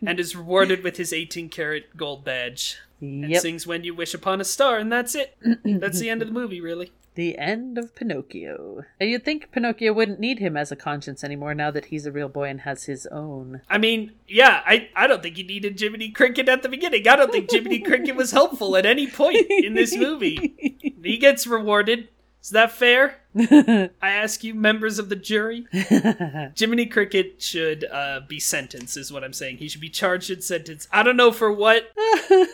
and is rewarded with his eighteen karat gold badge. Yep. And sings When You Wish Upon a Star, and that's it. That's the end of the movie, really. The end of Pinocchio. You'd think Pinocchio wouldn't need him as a conscience anymore now that he's a real boy and has his own. I mean, yeah, I, I don't think he needed Jiminy Cricket at the beginning. I don't think Jiminy Cricket was helpful at any point in this movie. He gets rewarded. Is that fair? I ask you, members of the jury. Jiminy Cricket should uh, be sentenced, is what I'm saying. He should be charged and sentenced. I don't know for what.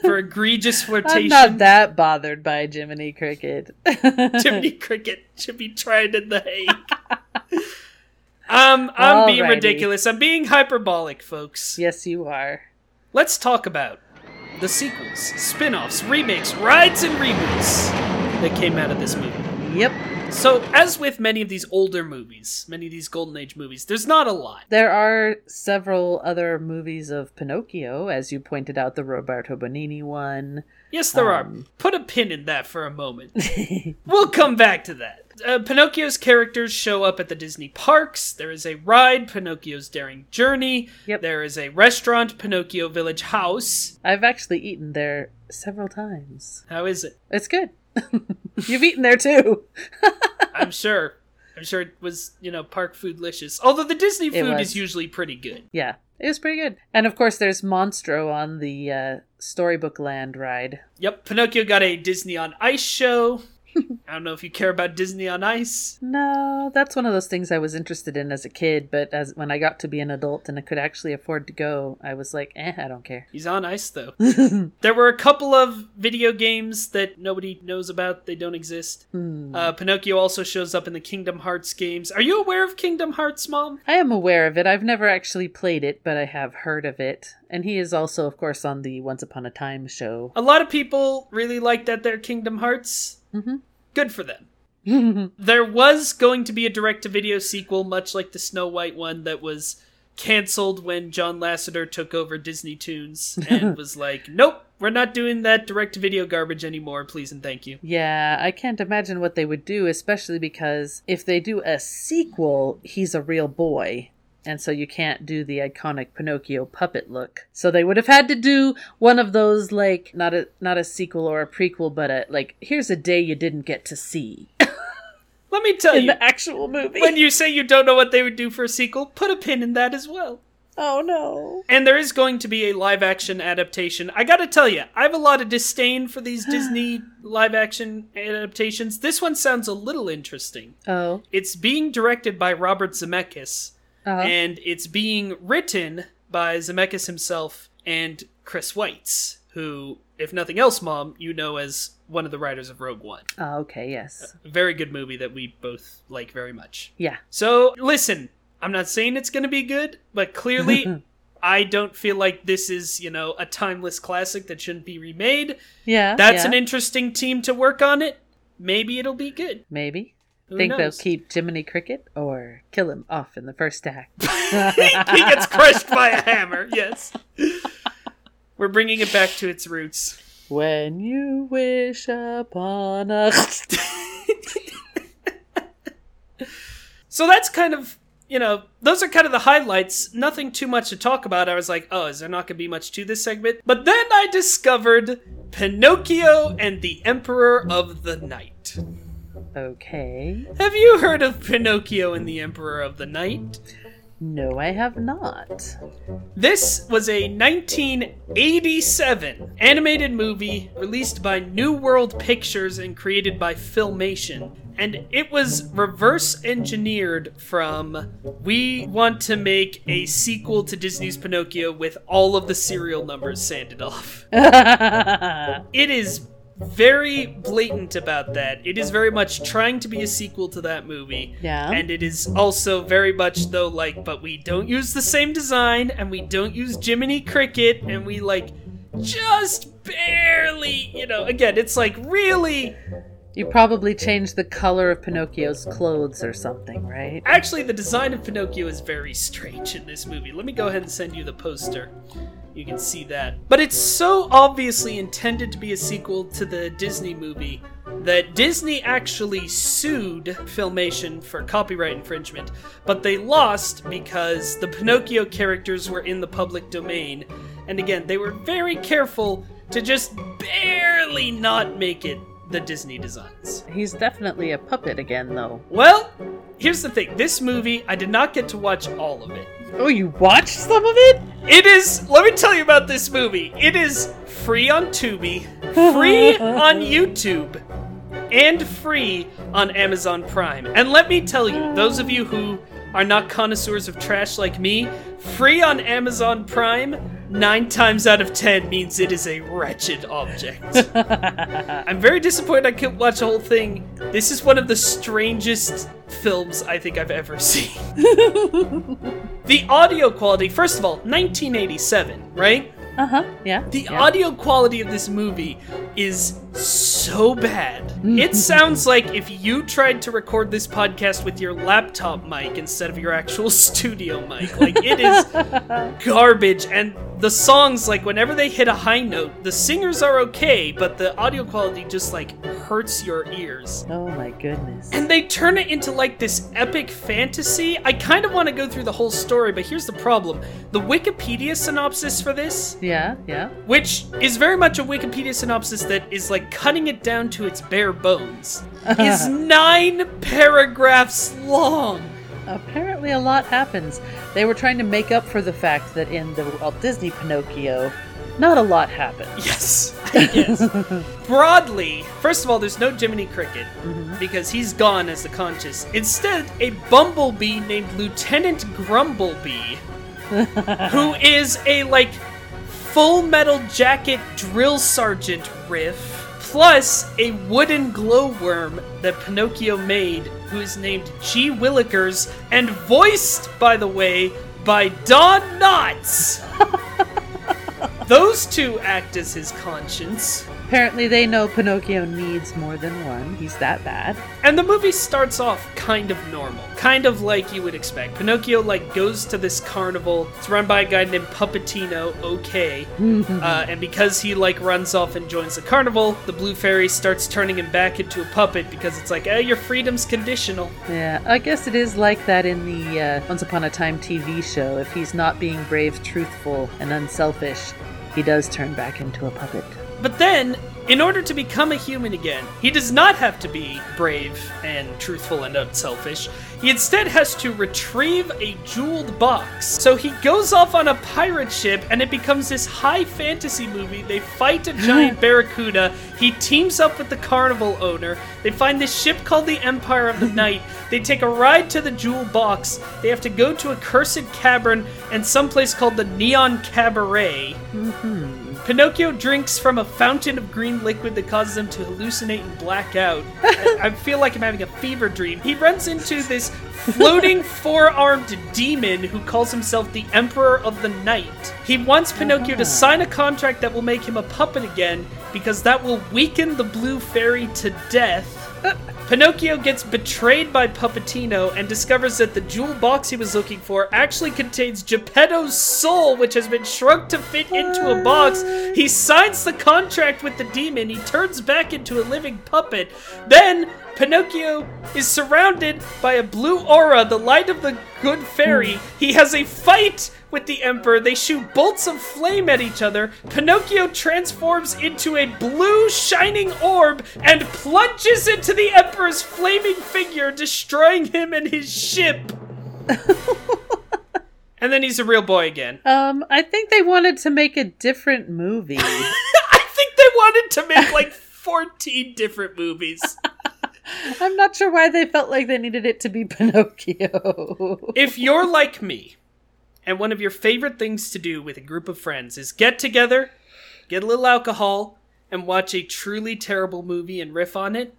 For egregious flirtation. I'm not that bothered by Jiminy Cricket. Jiminy Cricket should be tried in The Hague. um, I'm Alrighty. being ridiculous. I'm being hyperbolic, folks. Yes, you are. Let's talk about the sequels, spin-offs, remakes, rides, and reboots that came out of this movie. Yep. So, as with many of these older movies, many of these Golden Age movies, there's not a lot. There are several other movies of Pinocchio, as you pointed out, the Roberto Benigni one. Yes, there um, are. Put a pin in that for a moment. We'll come back to that. Uh, Pinocchio's characters show up at the Disney parks. There is a ride, Pinocchio's Daring Journey. Yep. There is a restaurant, Pinocchio Village House. I've actually eaten there several times. How is it? It's good. You've eaten there too. I'm sure. I'm sure it was, you know, park food-licious. Although the Disney food is usually pretty good. Yeah, it was pretty good. And of course, there's Monstro on the uh, Storybook Land ride. Yep, Pinocchio got a Disney on Ice show. I don't know if you care about Disney on Ice. No, that's one of those things I was interested in as a kid, but as when I got to be an adult and I could actually afford to go, I was like, eh, I don't care. He's on ice, though. There were a couple of video games that nobody knows about. They don't exist. Hmm. Uh, Pinocchio also shows up in the Kingdom Hearts games. Are you aware of Kingdom Hearts, Mom? I am aware of it. I've never actually played it, but I have heard of it. And he is also, of course, on the Once Upon a Time show. A lot of people really liked that they're Kingdom Hearts. Mm-hmm. Good for them. There was going to be a direct-to-video sequel, much like the Snow White one, that was canceled when John Lasseter took over Disney Toons and was like, nope, we're not doing that direct-to-video garbage anymore, please and thank you. Yeah, I can't imagine what they would do, especially because if they do a sequel, he's a real boy. And so you can't do the iconic Pinocchio puppet look. So they would have had to do one of those, like, not a not a sequel or a prequel, but a, like, here's a day you didn't get to see. Let me tell in you. In the actual movie. When you say you don't know what they would do for a sequel, put a pin in that as well. Oh, no. And there is going to be a live-action adaptation. I gotta tell you, I have a lot of disdain for these Disney live-action adaptations. This one sounds a little interesting. Oh. It's being directed by Robert Zemeckis. Uh-huh. And it's being written by Zemeckis himself and Chris Weitz, who, if nothing else, Mom, you know as one of the writers of Rogue One. Oh, okay, yes. A very good movie that we both like very much. Yeah. So, listen, I'm not saying it's going to be good, but clearly I don't feel like this is, you know, a timeless classic that shouldn't be remade. Yeah, That's yeah. an interesting team to work on it. Maybe it'll be good. Maybe. Who Think knows? They'll keep Jiminy Cricket or kill him off in the first act? He gets crushed by a hammer, yes. We're bringing it back to its roots. When you wish upon a... So that's kind of, you know, those are kind of the highlights. Nothing too much to talk about. I was like, oh, is there not going to be much to this segment? But then I discovered Pinocchio and the Emperor of the Night. Okay. Have you heard of Pinocchio and the Emperor of the Night? No, I have not. This was a nineteen eighty-seven animated movie released by New World Pictures and created by Filmation. And it was reverse engineered from, we want to make a sequel to Disney's Pinocchio with all of the serial numbers sanded off. It is very blatant about that. It is very much trying to be a sequel to that movie. Yeah. And it is also very much, though, like, but we don't use the same design, and we don't use Jiminy Cricket, and we, like, just barely, you know, again, it's like, really... You probably changed the color of Pinocchio's clothes or something, right? Actually, the design of Pinocchio is very strange in this movie. Let me go ahead and send you the poster. You can see that. But it's so obviously intended to be a sequel to the Disney movie that Disney actually sued Filmation for copyright infringement, but they lost because the Pinocchio characters were in the public domain. And again, they were very careful to just barely not make it the Disney designs. He's definitely a puppet again, though. Well, here's the thing. This movie, I did not get to watch all of it. Oh, you watched some of it? It is, let me tell you about this movie. It is free on Tubi, free on YouTube, and free on Amazon Prime. And let me tell you, those of you who are not connoisseurs of trash like me, free on Amazon Prime nine times out of ten means it is a wretched object. I'm very disappointed I couldn't watch the whole thing. This is one of the strangest films I think I've ever seen. The audio quality, first of all, nineteen eighty-seven, right? Uh-huh, yeah. The yeah. audio quality of this movie is so bad. It sounds like if you tried to record this podcast with your laptop mic instead of your actual studio mic. Like, it is garbage. And the songs, like, whenever they hit a high note, the singers are okay, but the audio quality just, like, hurts your ears. Oh my goodness. And they turn it into, like, this epic fantasy. I kind of want to go through the whole story, but here's the problem. The Wikipedia synopsis for this... Yeah, yeah. Which is very much a Wikipedia synopsis that is, like, cutting it down to its bare bones. Is nine paragraphs long. Apparently a lot happens. They were trying to make up for the fact that in the Walt Disney Pinocchio, not a lot happened. Yes, yes. Broadly, first of all, there's no Jiminy Cricket, mm-hmm. because he's gone as the conscious. Instead, a bumblebee named Lieutenant Grumblebee, who is a, like, Full Metal Jacket drill sergeant riff, plus a wooden glowworm that Pinocchio made, who is named G. Willikers, and voiced, by the way, by Don Knotts. Those two act as his conscience. Apparently they know Pinocchio needs more than one. He's that bad. And the movie starts off kind of normal. Kind of like you would expect. Pinocchio, like, goes to this carnival. It's run by a guy named Puppetino, okay. uh, and because he, like, runs off and joins the carnival, the Blue Fairy starts turning him back into a puppet because it's like, eh, your freedom's conditional. Yeah, I guess it is like that in the uh, Once Upon a Time T V show. If he's not being brave, truthful, and unselfish, he does turn back into a puppet. But then, in order to become a human again, he does not have to be brave and truthful and unselfish. He instead has to retrieve a jeweled box. So he goes off on a pirate ship, and it becomes this high fantasy movie. They fight a giant barracuda. He teams up with the carnival owner. They find this ship called the Empire of the Night. They take a ride to the jewel box. They have to go to a cursed cavern and someplace called the Neon Cabaret. Mm-hmm. Pinocchio drinks from a fountain of green liquid that causes him to hallucinate and black out. I, I feel like I'm having a fever dream. He runs into this floating four-armed demon who calls himself the Emperor of the Night. He wants Pinocchio to sign a contract that will make him a puppet again because that will weaken the Blue Fairy to death. Pinocchio gets betrayed by Puppetino and discovers that the jewel box he was looking for actually contains Geppetto's soul, which has been shrunk to fit into a box. He signs the contract with the demon. He turns back into a living puppet. Then Pinocchio is surrounded by a blue aura, the light of the good fairy. He has a fight with the Emperor. They shoot bolts of flame at each other. Pinocchio transforms into a blue shining orb and plunges into the Emperor's flaming figure, destroying him and his ship. And then he's a real boy again. Um, I think they wanted to make a different movie. I think they wanted to make like fourteen different movies. I'm not sure why they felt like they needed it to be Pinocchio. If you're like me, and one of your favorite things to do with a group of friends is get together, get a little alcohol, and watch a truly terrible movie and riff on it,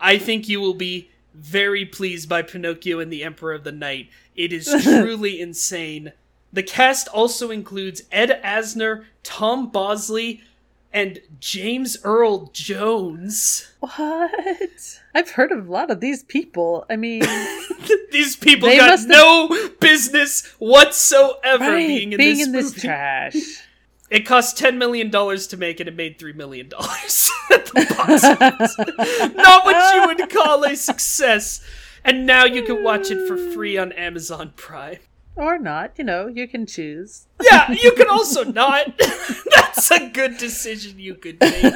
I think you will be very pleased by Pinocchio and the Emperor of the Night. It is truly insane. The cast also includes Ed Asner, Tom Bosley, and James Earl Jones. What? I've heard of a lot of these people. I mean... these people got no have... business whatsoever right, being in being this in movie. This trash. It cost ten million dollars to make it and made three million dollars at the box office. Not what you would call a success. And now you can watch it for free on Amazon Prime. Or not, you know, you can choose. Yeah, you can also not. That's a good decision you could make.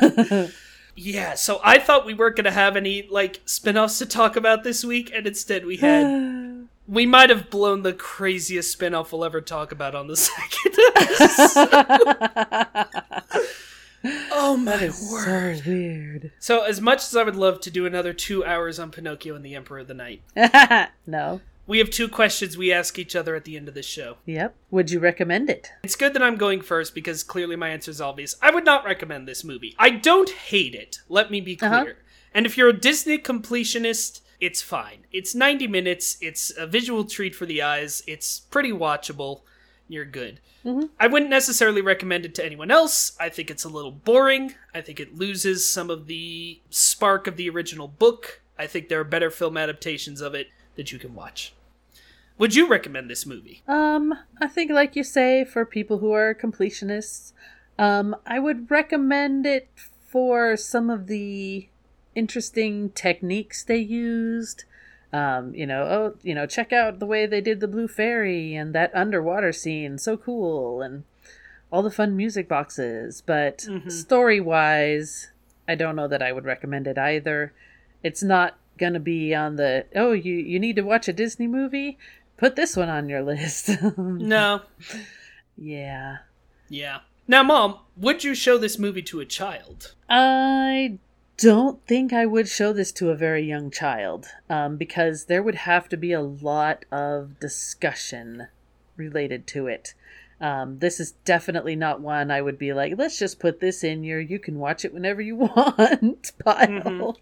Yeah, so I thought we weren't going to have any, like, spin-offs to talk about this week, and instead we had... we might have blown the craziest spin-off we'll ever talk about on the second episode. Oh my that is word. So weird. So as much as I would love to do another two hours on Pinocchio and the Emperor of the Night... no. We have two questions we ask each other at the end of this show. Yep. Would you recommend it? It's good that I'm going first because clearly my answer is obvious. I would not recommend this movie. I don't hate it. Let me be clear. Uh-huh. And if you're a Disney completionist, it's fine. It's ninety minutes. It's a visual treat for the eyes. It's pretty watchable. You're good. Mm-hmm. I wouldn't necessarily recommend it to anyone else. I think it's a little boring. I think it loses some of the spark of the original book. I think there are better film adaptations of it that you can watch. Would you recommend this movie? Um, I think, like you say, for people who are completionists, um, I would recommend it for some of the interesting techniques they used. Um, you know, oh, you know, check out the way they did the Blue Fairy and that underwater scene, so cool, and all the fun music boxes. But mm-hmm. story-wise, I don't know that I would recommend it either. It's not gonna be on the oh you you need to watch a Disney movie, put this one on your list. No. yeah yeah now Mom, would you show this movie to a child? I don't think I would show this to a very young child, um because there would have to be a lot of discussion related to it. Um, this is definitely not one I would be like, let's just put this in your, you can watch it whenever you want pile. Mm-hmm.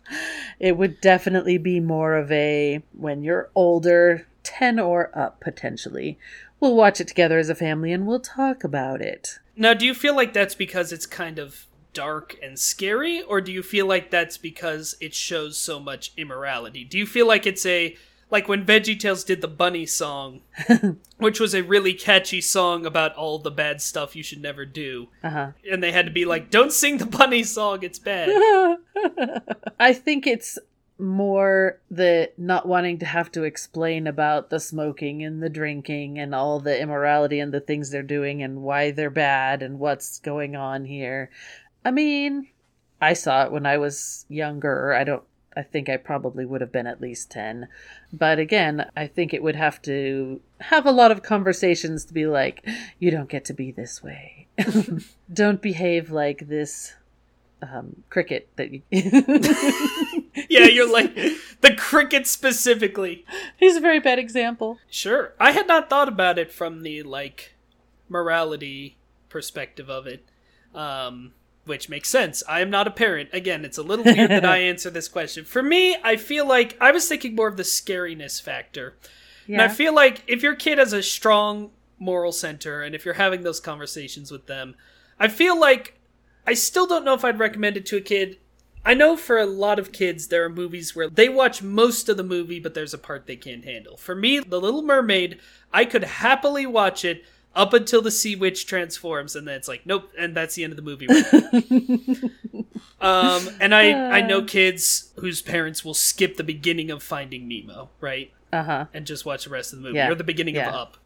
It would definitely be more of a, when you're older, ten or up potentially, we'll watch it together as a family and we'll talk about it. Now, do you feel like that's because it's kind of dark and scary, or do you feel like that's because it shows so much immorality? Do you feel like it's a... like when VeggieTales did the bunny song, which was a really catchy song about all the bad stuff you should never do. Uh-huh. And they had to be like, don't sing the bunny song, it's bad. I think it's more the not wanting to have to explain about the smoking and the drinking and all the immorality and the things they're doing and why they're bad and what's going on here. I mean, I saw it when I was younger. I don't I think I probably would have been at least ten. But again, I think it would have to have a lot of conversations to be like, you don't get to be this way. Don't behave like this um, cricket that you... yeah, you're like, the cricket specifically. He's a very bad example. Sure. I had not thought about it from the, like, morality perspective of it. Um... Which makes sense. I am not a parent. Again, it's a little weird that I answer this question. For me, I feel like I was thinking more of the scariness factor. Yeah. And I feel like if your kid has a strong moral center and if you're having those conversations with them, I feel like I still don't know if I'd recommend it to a kid. I know for a lot of kids, there are movies where they watch most of the movie, but there's a part they can't handle. For me, The Little Mermaid, I could happily watch it up until the sea witch transforms, and then it's like, nope, and that's the end of the movie. Right. um, and I, uh, I know kids whose parents will skip the beginning of Finding Nemo, right? Uh-huh. And just watch the rest of the movie, yeah. or the beginning yeah. of Up.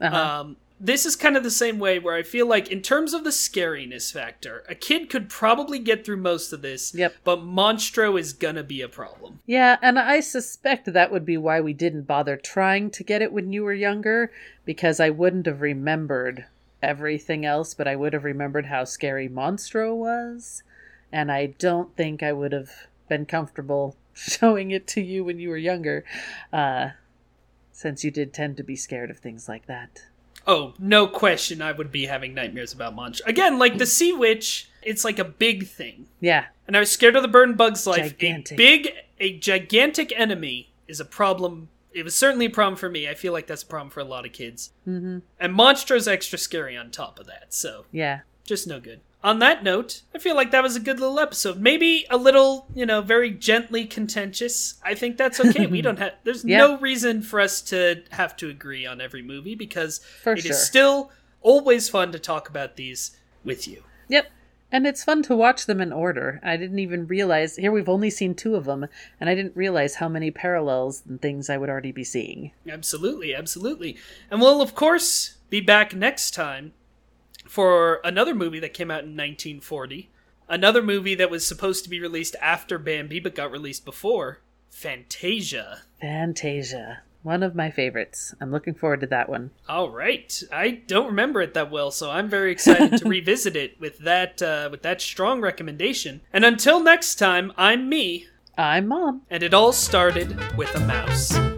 Uh-huh. Um, this is kind of the same way where I feel like, in terms of the scariness factor, a kid could probably get through most of this, yep. but Monstro is gonna be a problem. Yeah, and I suspect that would be why we didn't bother trying to get it when you were younger, because I wouldn't have remembered everything else, but I would have remembered how scary Monstro was, and I don't think I would have been comfortable showing it to you when you were younger, uh, since you did tend to be scared of things like that. Oh, no question I would be having nightmares about Monstro. Again, like the Sea Witch, it's like a big thing. Yeah. And I was scared of the bird in Bug's Life. Gigantic. A big, a gigantic enemy is a problem. It was certainly a problem for me. I feel like that's a problem for a lot of kids. Mm-hmm. And Monstro's extra scary on top of that, so. Yeah. Just no good. on that note, I feel like that was a good little episode. Maybe a little, you know, very gently contentious. I think that's okay. We don't have, there's yeah. no reason for us to have to agree on every movie because for it sure. is still always fun to talk about these with you. Yep. And it's fun to watch them in order. I didn't even realize, here we've only seen two of them, and I didn't realize how many parallels and things I would already be seeing. Absolutely, absolutely. And we'll, of course, be back next time for another movie that came out in nineteen forty. Another movie that was supposed to be released after Bambi, but got released before. Fantasia. Fantasia. One of my favorites. I'm looking forward to that one. All right. I don't remember it that well, so I'm very excited to revisit it with that uh, with that strong recommendation. And until next time, I'm Me. I'm Mom. And it all started with a mouse.